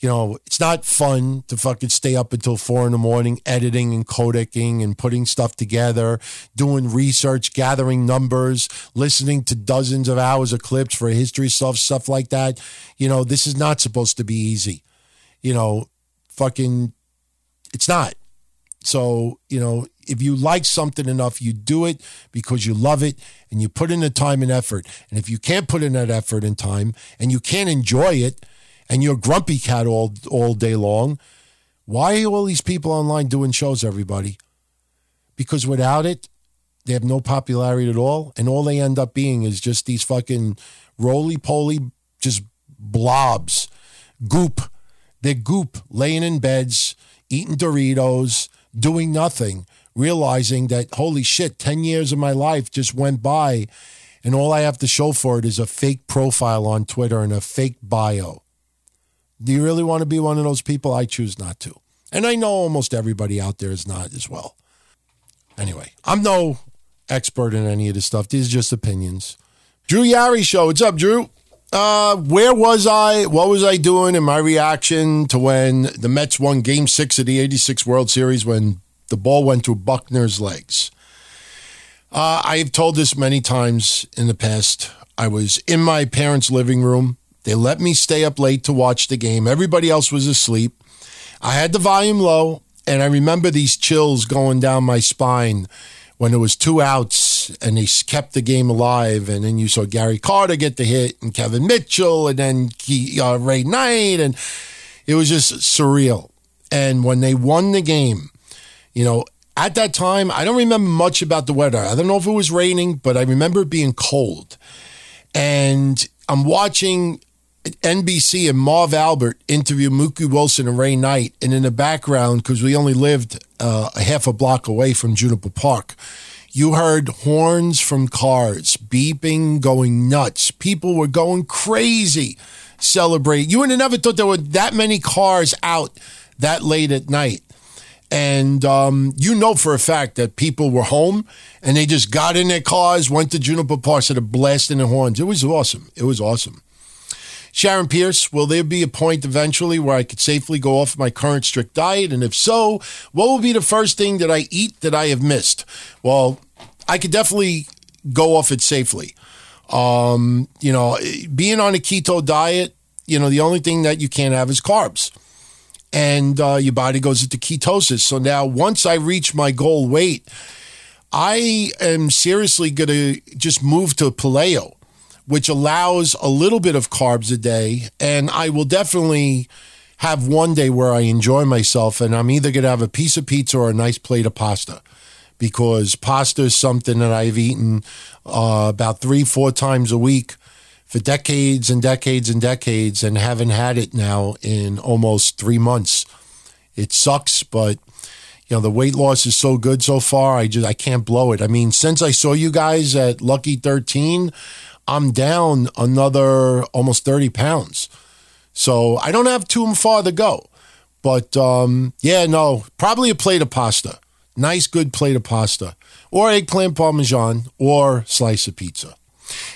You know, it's not fun to fucking stay up until 4 a.m. editing and coding and putting stuff together, doing research, gathering numbers, listening to dozens of hours of clips for history stuff like that. You know, this is not supposed to be easy. You know, fucking, it's not. So, you know, if you like something enough, you do it because you love it and you put in the time and effort. And if you can't put in that effort and time and you can't enjoy it and you're a grumpy cat all day long, why are all these people online doing shows, everybody? Because without it, they have no popularity at all. And all they end up being is just these fucking roly-poly, just blobs, goop. They're goop, laying in beds, eating Doritos, doing nothing, realizing that, holy shit, 10 years of my life just went by, and all I have to show for it is a fake profile on Twitter and a fake bio. Do you really want to be one of those people? I choose not to. And I know almost everybody out there is not as well. Anyway, I'm no expert in any of this stuff. These are just opinions. Drew Yari Show. What's up, Drew? Where was I? What was I doing in my reaction to when the Mets won Game 6 of the 86 World Series when the ball went through Buckner's legs? I've told this many times in the past. I was in my parents' living room. They let me stay up late to watch the game. Everybody else was asleep. I had the volume low, and I remember these chills going down my spine when it was 2 outs and they kept the game alive. And then you saw Gary Carter get the hit and Kevin Mitchell and then Ray Knight. And it was just surreal. And when they won the game, you know, at that time, I don't remember much about the weather. I don't know if it was raining, but I remember it being cold. And I'm watching NBC and Marv Albert interview Mookie Wilson and Ray Knight. And in the background, because we only lived a half a block away from Juniper Park, you heard horns from cars beeping, going nuts. People were going crazy celebrating. You would have never thought there were that many cars out that late at night. And you know for a fact that people were home and they just got in their cars, went to Juniper Park, started blasting their horns. It was awesome. It was awesome. Sharon Pierce, will there be a point eventually where I could safely go off my current strict diet? And if so, what will be the first thing that I eat that I have missed? Well, I could definitely go off it safely. You know, being on a keto diet, you know, the only thing that you can't have is carbs. And your body goes into ketosis. So now once I reach my goal weight, I am seriously going to just move to paleo, which allows a little bit of carbs a day. And I will definitely have one day where I enjoy myself, and I'm either going to have a piece of pizza or a nice plate of pasta, because pasta is something that I've eaten about 3-4 times a week for decades and decades and decades, and haven't had it now in almost 3 months. It sucks, but you know, the weight loss is so good so far. I can't blow it. I mean, since I saw you guys at Lucky 13, I'm down another almost 30 pounds. So I don't have too far to go. But yeah, no, probably a plate of pasta. Nice, good plate of pasta. Or eggplant parmesan or slice of pizza.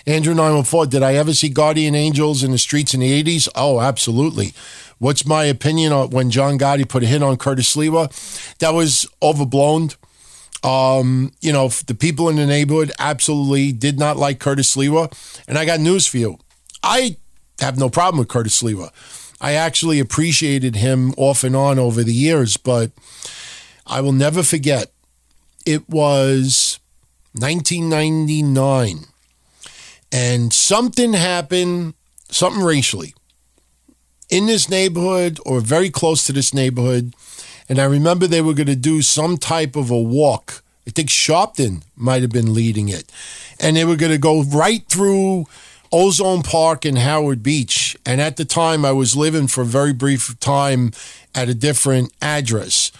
Andrew 914, did I ever see Guardian Angels in the streets in the 80s? Oh, absolutely. What's my opinion on when John Gotti put a hit on Curtis Lewa? That was overblown. You know, the people in the neighborhood absolutely did not like Curtis Lewa. And I got news for you. I have no problem with Curtis Lewa. I actually appreciated him off and on over the years, but I will never forget. It was 1999 and something happened, something racially. in this neighborhood or very close to this neighborhood. And I remember they were going to do some type of a walk. I think Sharpton might have been leading it. And they were going to go right through Ozone Park and Howard Beach. And at the time, I was living for a very brief time at a different address.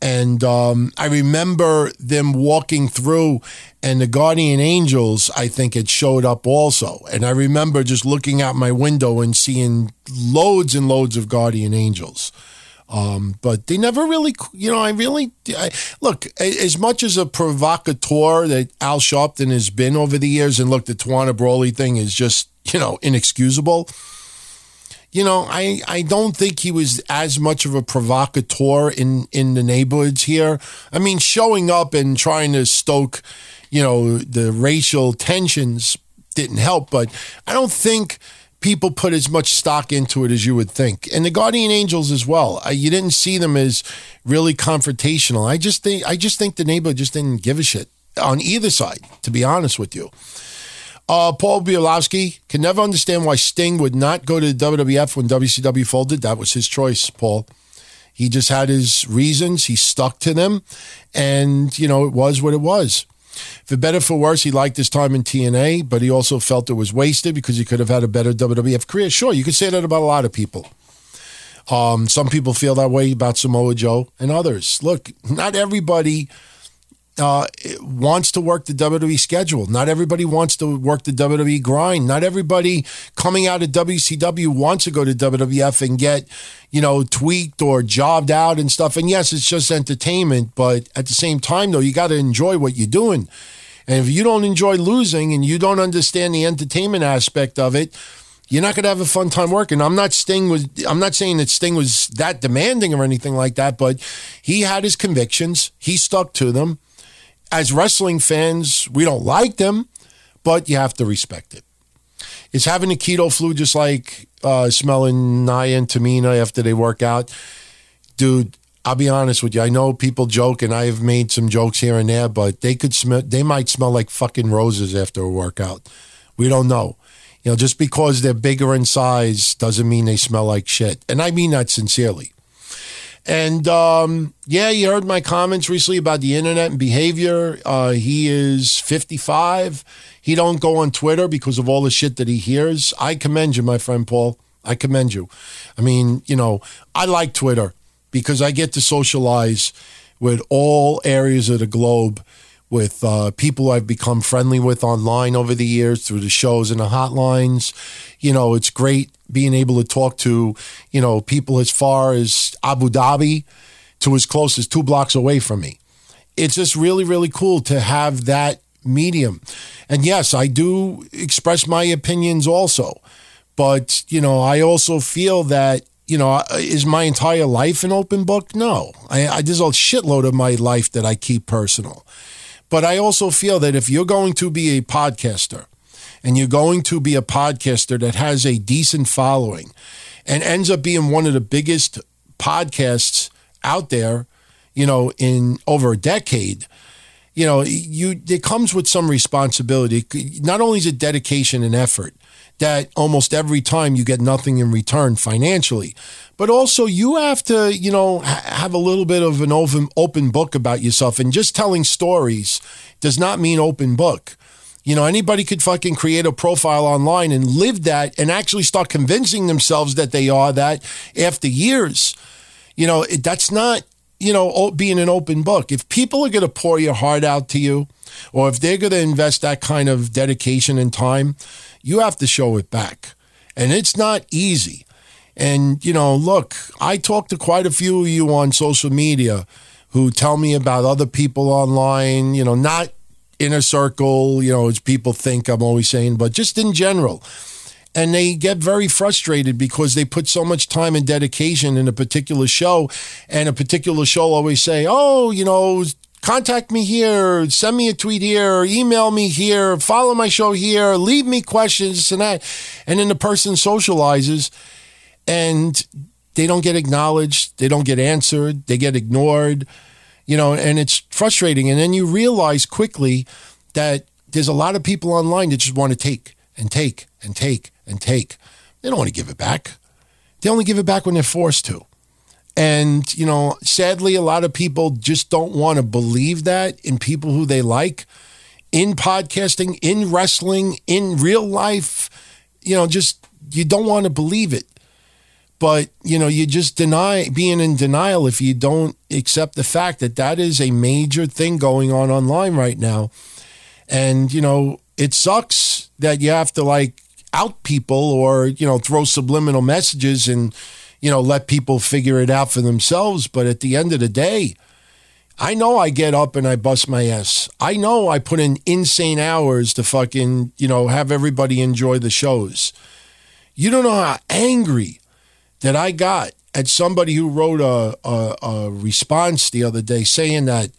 And I remember them walking through, and the Guardian Angels, I think, had showed up also. And I remember just looking out my window and seeing loads and loads of Guardian Angels. But they never really, you know, look, as much as a provocateur that Al Sharpton has been over the years, and look, the Tawana Brawley thing is just, you know, inexcusable. You know, I don't think he was as much of a provocateur in the neighborhoods here. I mean, showing up and trying to stoke, you know, the racial tensions didn't help, but I don't think people put as much stock into it as you would think. And the Guardian Angels as well. You didn't see them as really confrontational. I just think the neighborhood just didn't give a shit on either side, to be honest with you. Paul Bielawski can never understand why Sting would not go to the WWF when WCW folded. That was his choice, Paul. He just had his reasons. He stuck to them. And, you know, it was what it was. For better, for worse, he liked his time in TNA, but he also felt it was wasted because he could have had a better WWF career. Sure, you could say that about a lot of people. Some people feel that way about Samoa Joe and others. Look, not everybody wants to work the WWE schedule. Not everybody wants to work the WWE grind. Not everybody coming out of WCW wants to go to WWF and get, you know, tweaked or jobbed out and stuff. And yes, it's just entertainment, but at the same time, though, you got to enjoy what you're doing. And if you don't enjoy losing and you don't understand the entertainment aspect of it, you're not going to have a fun time working. I'm not saying that Sting was that demanding or anything like that, but he had his convictions. He stuck to them. As wrestling fans, we don't like them, but you have to respect it. It's having a keto flu just like smelling Nia and Tamina after they work out. Dude, I'll be honest with you. I know people joke, and I have made some jokes here and there, but they might smell like fucking roses after a workout. We don't know. You know, just because they're bigger in size doesn't mean they smell like shit. And I mean that sincerely. And, yeah, you heard my comments recently about the internet and behavior. He is 55. He don't go on Twitter because of all the shit that he hears. I commend you, my friend Paul. I commend you. I mean, you know, I like Twitter because I get to socialize with all areas of the globe with people I've become friendly with online over the years through the shows and the hotlines. You know, it's great being able to talk to, you know, people as far as Abu Dhabi to as close as 2 blocks away from me. It's just really, really cool to have that medium. And yes, I do express my opinions also. But, you know, I also feel that, you know, is my entire life an open book? No. There's a shitload of my life that I keep personal. But I also feel that if you're going to be a podcaster, and you're going to be a podcaster that has a decent following and ends up being one of the biggest podcasts out there, you know, in over a decade, you know, it comes with some responsibility. Not only is it dedication and effort that almost every time you get nothing in return financially, but also you have to, you know, have a little bit of an open book about yourself. And just telling stories does not mean open book. You know, anybody could fucking create a profile online and live that and actually start convincing themselves that they are that after years. You know, that's not, you know, being an open book. If people are going to pour your heart out to you, or if they're going to invest that kind of dedication and time, you have to show it back. And it's not easy. And, you know, look, I talk to quite a few of you on social media who tell me about other people online, you know, not inner circle, you know, as people think I'm always saying, but just in general. And they get very frustrated because they put so much time and dedication in a particular show, and a particular show always say, oh, you know, contact me here, send me a tweet here, email me here, follow my show here, leave me questions and that. And then the person socializes and they don't get acknowledged. They don't get answered. They get ignored. You know, and it's frustrating. And then you realize quickly that there's a lot of people online that just want to take and take and take and take. They don't want to give it back. They only give it back when they're forced to. And, you know, sadly, a lot of people just don't want to believe that in people who they like, in podcasting, in wrestling, in real life. You know, just, you don't want to believe it. But, you know, you just deny, being in denial if you don't accept the fact that that is a major thing going on online right now. And, you know, it sucks that you have to, like, out people or, you know, throw subliminal messages and, you know, let people figure it out for themselves. But at the end of the day, I know I get up and I bust my ass. I know I put in insane hours to fucking, you know, have everybody enjoy the shows. You don't know how angry that I got at somebody who wrote a response the other day saying that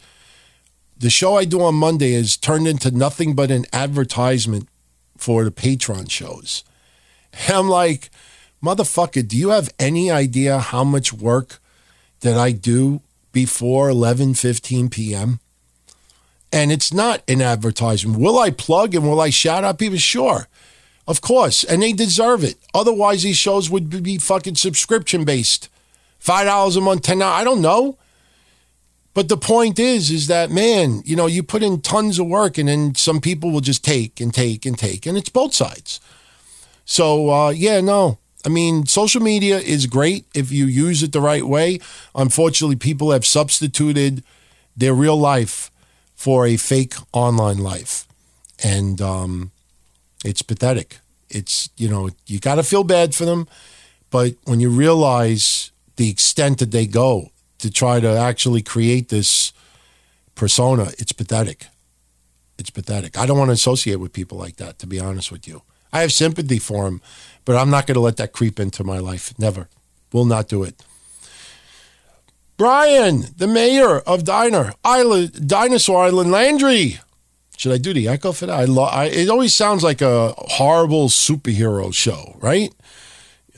the show I do on Monday is turned into nothing but an advertisement for the Patreon shows. And I'm like, motherfucker, do you have any idea how much work that I do before 11:15 p.m.? And it's not an advertisement. Will I plug and will I shout out people? Sure. Of course. And they deserve it. Otherwise, these shows would be fucking subscription-based. $5 a month, $10. I don't know. But the point is that, man, you know, you put in tons of work and then some people will just take and take and take. And it's both sides. So, yeah, no. I mean, social media is great if you use it the right way. Unfortunately, people have substituted their real life for a fake online life. And it's pathetic. It's, you know, you got to feel bad for them. But when you realize the extent that they go to try to actually create this persona, it's pathetic. It's pathetic. I don't want to associate with people like that, to be honest with you. I have sympathy for them, but I'm not going to let that creep into my life. Never. Will not do it. Brian, the mayor of Dinosaur Island, Landry. Should I do the echo for that? It always sounds like a horrible superhero show, right?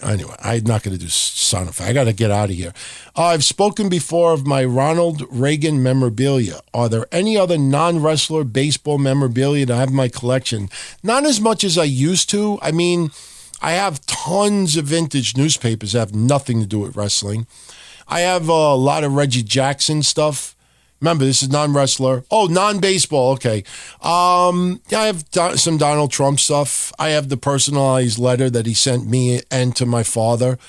Anyway, I'm not going to do sound effect. I got to get out of here. I've spoken before of my Ronald Reagan memorabilia. Are there any other non-wrestler baseball memorabilia that I have in my collection? Not as much as I used to. I mean, I have tons of vintage newspapers that have nothing to do with wrestling. I have a lot of Reggie Jackson stuff. Remember, this is non-wrestler. Oh, non-baseball. Okay. I have some Donald Trump stuff. I have the personalized letter that he sent me and to my father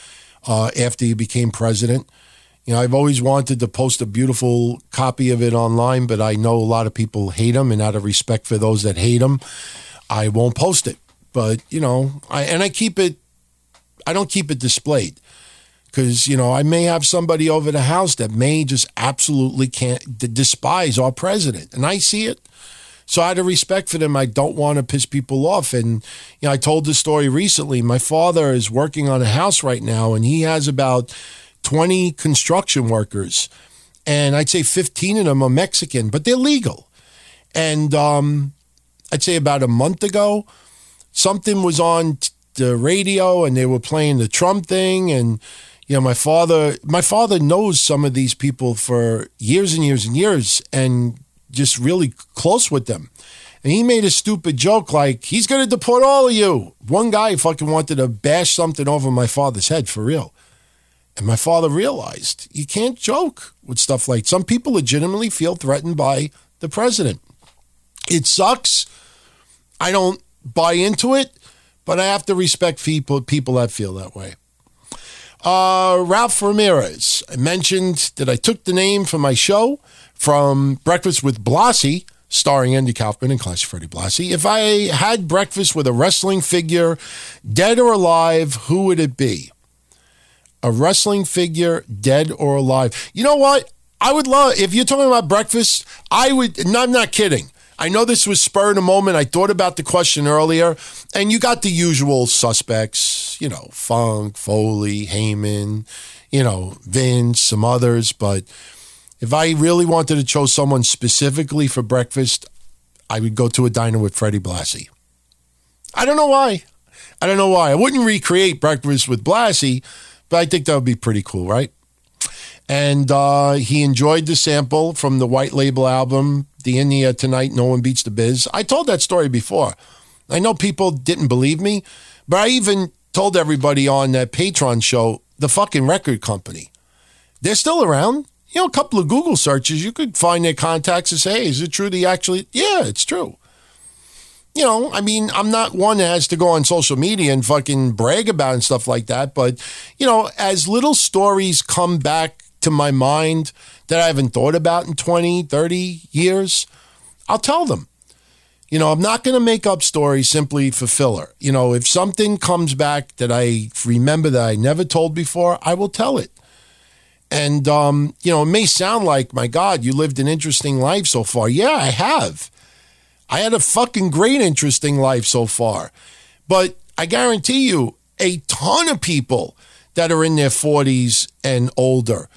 after he became president. You know, I've always wanted to post a beautiful copy of it online, but I know a lot of people hate him, and out of respect for those that hate him, I won't post it. But, you know, I keep it. I don't keep it displayed. Because, you know, I may have somebody over the house that may just absolutely can't despise our president. And I see it. So out of respect for them, I don't want to piss people off. And, you know, I told this story recently. My father is working on a house right now, and he has about 20 construction workers. And I'd say 15 of them are Mexican, but they're legal. And I'd say about a month ago, something was on the radio, and they were playing the Trump thing, and you know, my father knows some of these people for years and years and years and just really close with them. And he made a stupid joke like, he's going to deport all of you. One guy fucking wanted to bash something over my father's head for real. And my father realized you can't joke with stuff like some people legitimately feel threatened by the president. It sucks. I don't buy into it, but I have to respect people that feel that way. Ralph Ramirez, I mentioned that I took the name for my show from Breakfast with Blassie, starring Andy Kaufman and Classic Freddie Blassie. If I had breakfast with a wrestling figure, dead or alive, who would it be? A wrestling figure, dead or alive. You know what? I would love, if you're talking about breakfast, I would, and I'm not kidding. I know this was spur of the moment. I thought about the question earlier, and you got the usual suspects, you know, Funk, Foley, Heyman, you know, Vince, some others. But if I really wanted to choose someone specifically for breakfast, I would go to a diner with Freddie Blassie. I don't know why. I don't know why. I wouldn't recreate Breakfast with Blassie, but I think that would be pretty cool, right? And he enjoyed the sample from the White Label album, The India Tonight, No One Beats the Biz. I told that story before. I know people didn't believe me, but I even told everybody on that Patreon show the fucking record company. They're still around. You know, a couple of Google searches, you could find their contacts and say, hey, is it true that he actually... Yeah, it's true. You know, I mean, I'm not one that has to go on social media and fucking brag about and stuff like that. But, you know, as little stories come back to my mind that I haven't thought about in 20, 30 years, I'll tell them. You know, I'm not going to make up stories simply for filler. You know, if something comes back that I remember that I never told before, I will tell it. And, you know, it may sound like, my God, you lived an interesting life so far. Yeah, I have. I had a fucking great, interesting life so far. But I guarantee you, a ton of people that are in their 40s and older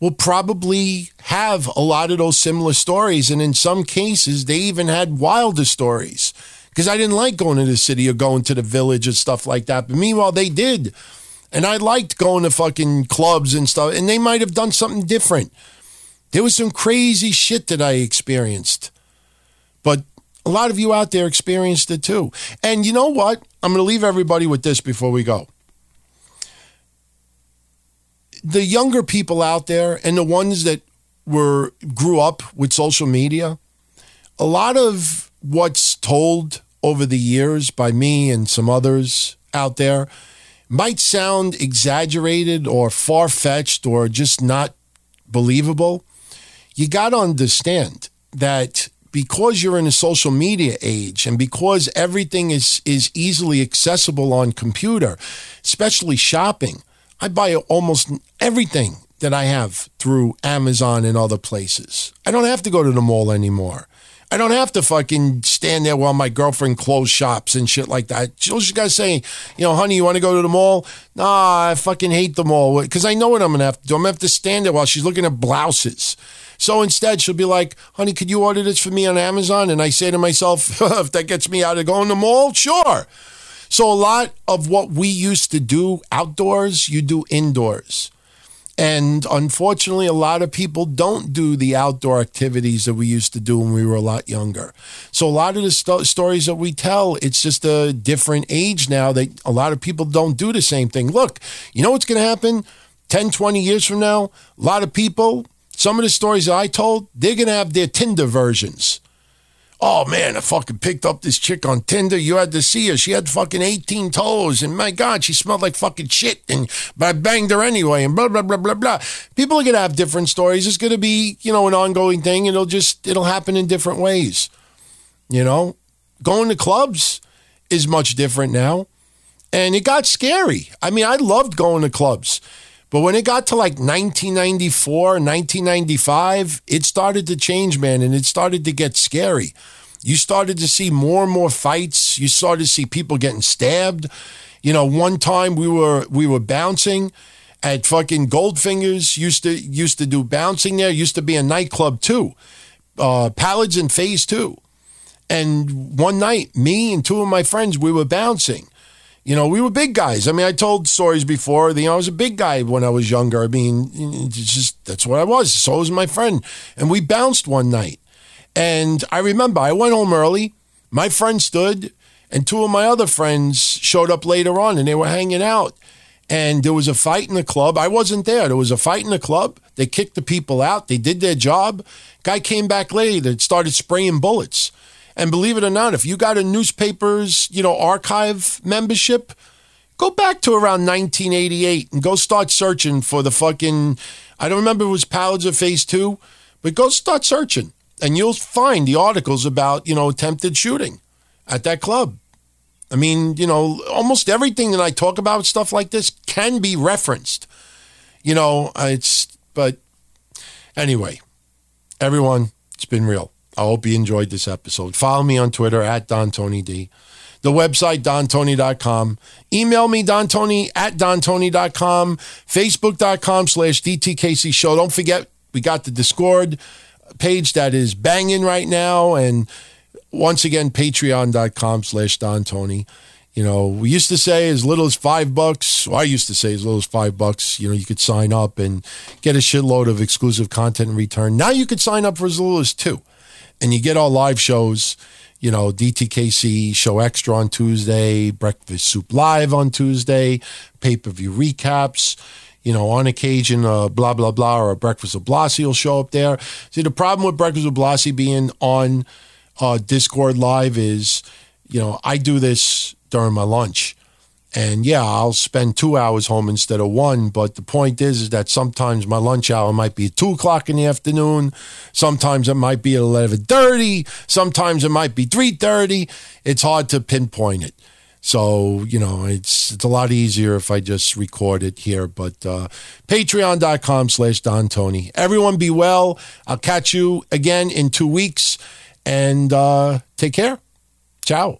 will probably have a lot of those similar stories. And in some cases, they even had wilder stories. Because I didn't like going to the city or going to the village and stuff like that. But meanwhile, they did. And I liked going to fucking clubs and stuff. And they might have done something different. There was some crazy shit that I experienced. But a lot of you out there experienced it too. And you know what? I'm going to leave everybody with this before we go. The younger people out there and the ones that grew up with social media, a lot of what's told over the years by me and some others out there might sound exaggerated or far-fetched or just not believable. You got to understand that because you're in a social media age and because everything is easily accessible on computer, especially shopping, I buy almost everything that I have through Amazon and other places. I don't have to go to the mall anymore. I don't have to fucking stand there while my girlfriend closed shops and shit like that. She'll just gotta say, you know, honey, you want to go to the mall? Nah, I fucking hate the mall because I know what I'm going to have to do. I'm going to have to stand there while she's looking at blouses. So instead, she'll be like, honey, could you order this for me on Amazon? And I say to myself, if that gets me out of going to the mall, sure. So a lot of what we used to do outdoors, you do indoors. And unfortunately, a lot of people don't do the outdoor activities that we used to do when we were a lot younger. So a lot of the stories that we tell, it's just a different age now that a lot of people don't do the same thing. Look, you know what's going to happen 10, 20 years from now? A lot of people, some of the stories that I told, they're going to have their Tinder versions. Oh, man, I fucking picked up this chick on Tinder. You had to see her. She had fucking 18 toes. And my God, she smelled like fucking shit. But I banged her anyway. And blah, blah, blah, blah, blah. People are going to have different stories. It's going to be, you know, an ongoing thing. It'll happen in different ways. You know, going to clubs is much different now. And it got scary. I mean, I loved going to clubs. But when it got to like 1994, 1995, it started to change, man, and it started to get scary. You started to see more and more fights. You started to see people getting stabbed. You know, one time we were bouncing at fucking Goldfinger's, used to do bouncing there. It used to be a nightclub too, Palad's in Phase 2. And one night, me and two of my friends, we were bouncing. You know, we were big guys. I mean, I told stories before. You know, I was a big guy when I was younger. I mean, it's just that's what I was. So was my friend. And we bounced one night. And I remember I went home early. My friend stood, and two of my other friends showed up later on, and they were hanging out. And there was a fight in the club. I wasn't there. There was a fight in the club. They kicked the people out. They did their job. Guy came back later and started spraying bullets. And believe it or not, if you got a newspaper's, you know, archive membership, go back to around 1988 and go start searching for the fucking, I don't remember if it was Palad's or Phase 2, but go start searching. And you'll find the articles about, you know, attempted shooting at that club. I mean, you know, almost everything that I talk about, stuff like this, can be referenced. You know, but anyway, everyone, it's been real. I hope you enjoyed this episode. Follow me on Twitter at DonTonyD. The website, DonTony.com. Email me, DonTony at DonTony.com. Facebook.com/DTKC Show. Don't forget, we got the Discord page that is banging right now. And once again, Patreon.com/DonTony. You know, we used to say as little as $5. Well, I used to say as little as $5. You know, you could sign up and get a shitload of exclusive content in return. Now you could sign up for as little as $2. And you get our live shows, you know, DTKC, Show Extra on Tuesday, Breakfast Soup Live on Tuesday, pay-per-view recaps, you know, on occasion, blah, blah, blah, or Breakfast with Blassie will show up there. See, the problem with Breakfast with Blassie being on Discord Live is, you know, I do this during my lunch. And, yeah, I'll spend 2 hours home instead of one, but the point is that sometimes my lunch hour might be at 2 o'clock in the afternoon. Sometimes it might be at 11:30. Sometimes it might be 3:30. It's hard to pinpoint it. So, you know, it's a lot easier if I just record it here. But patreon.com/DonTony. Everyone be well. I'll catch you again in 2 weeks. And take care. Ciao.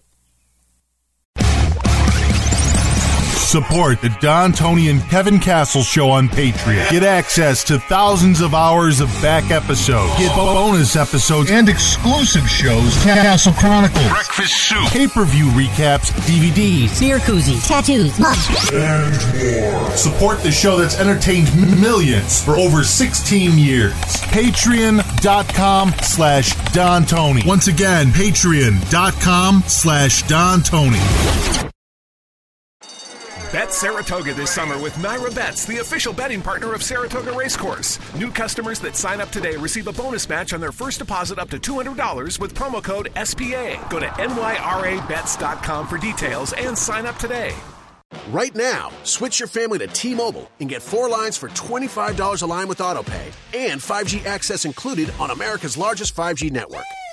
Support the Don, Tony, and Kevin Castle Show on Patreon. Get access to thousands of hours of back episodes. Get bonus episodes and exclusive shows. Castle Chronicles. Breakfast Soup. Pay-per-view recaps. DVDs. Beer koozies. Tattoos. Mugs. And more. Support the show that's entertained millions for over 16 years. Patreon.com/DonTony. Once again, Patreon.com/DonTony. Bet Saratoga this summer with Naira Bets, the official betting partner of Saratoga Racecourse. New customers that sign up today receive a bonus match on their first deposit up to $200 with promo code SPA. Go to nyrabets.com for details and sign up today. Right now, switch your family to T-Mobile and get 4 lines for $25 a line with AutoPay and 5G access included on America's largest 5G network.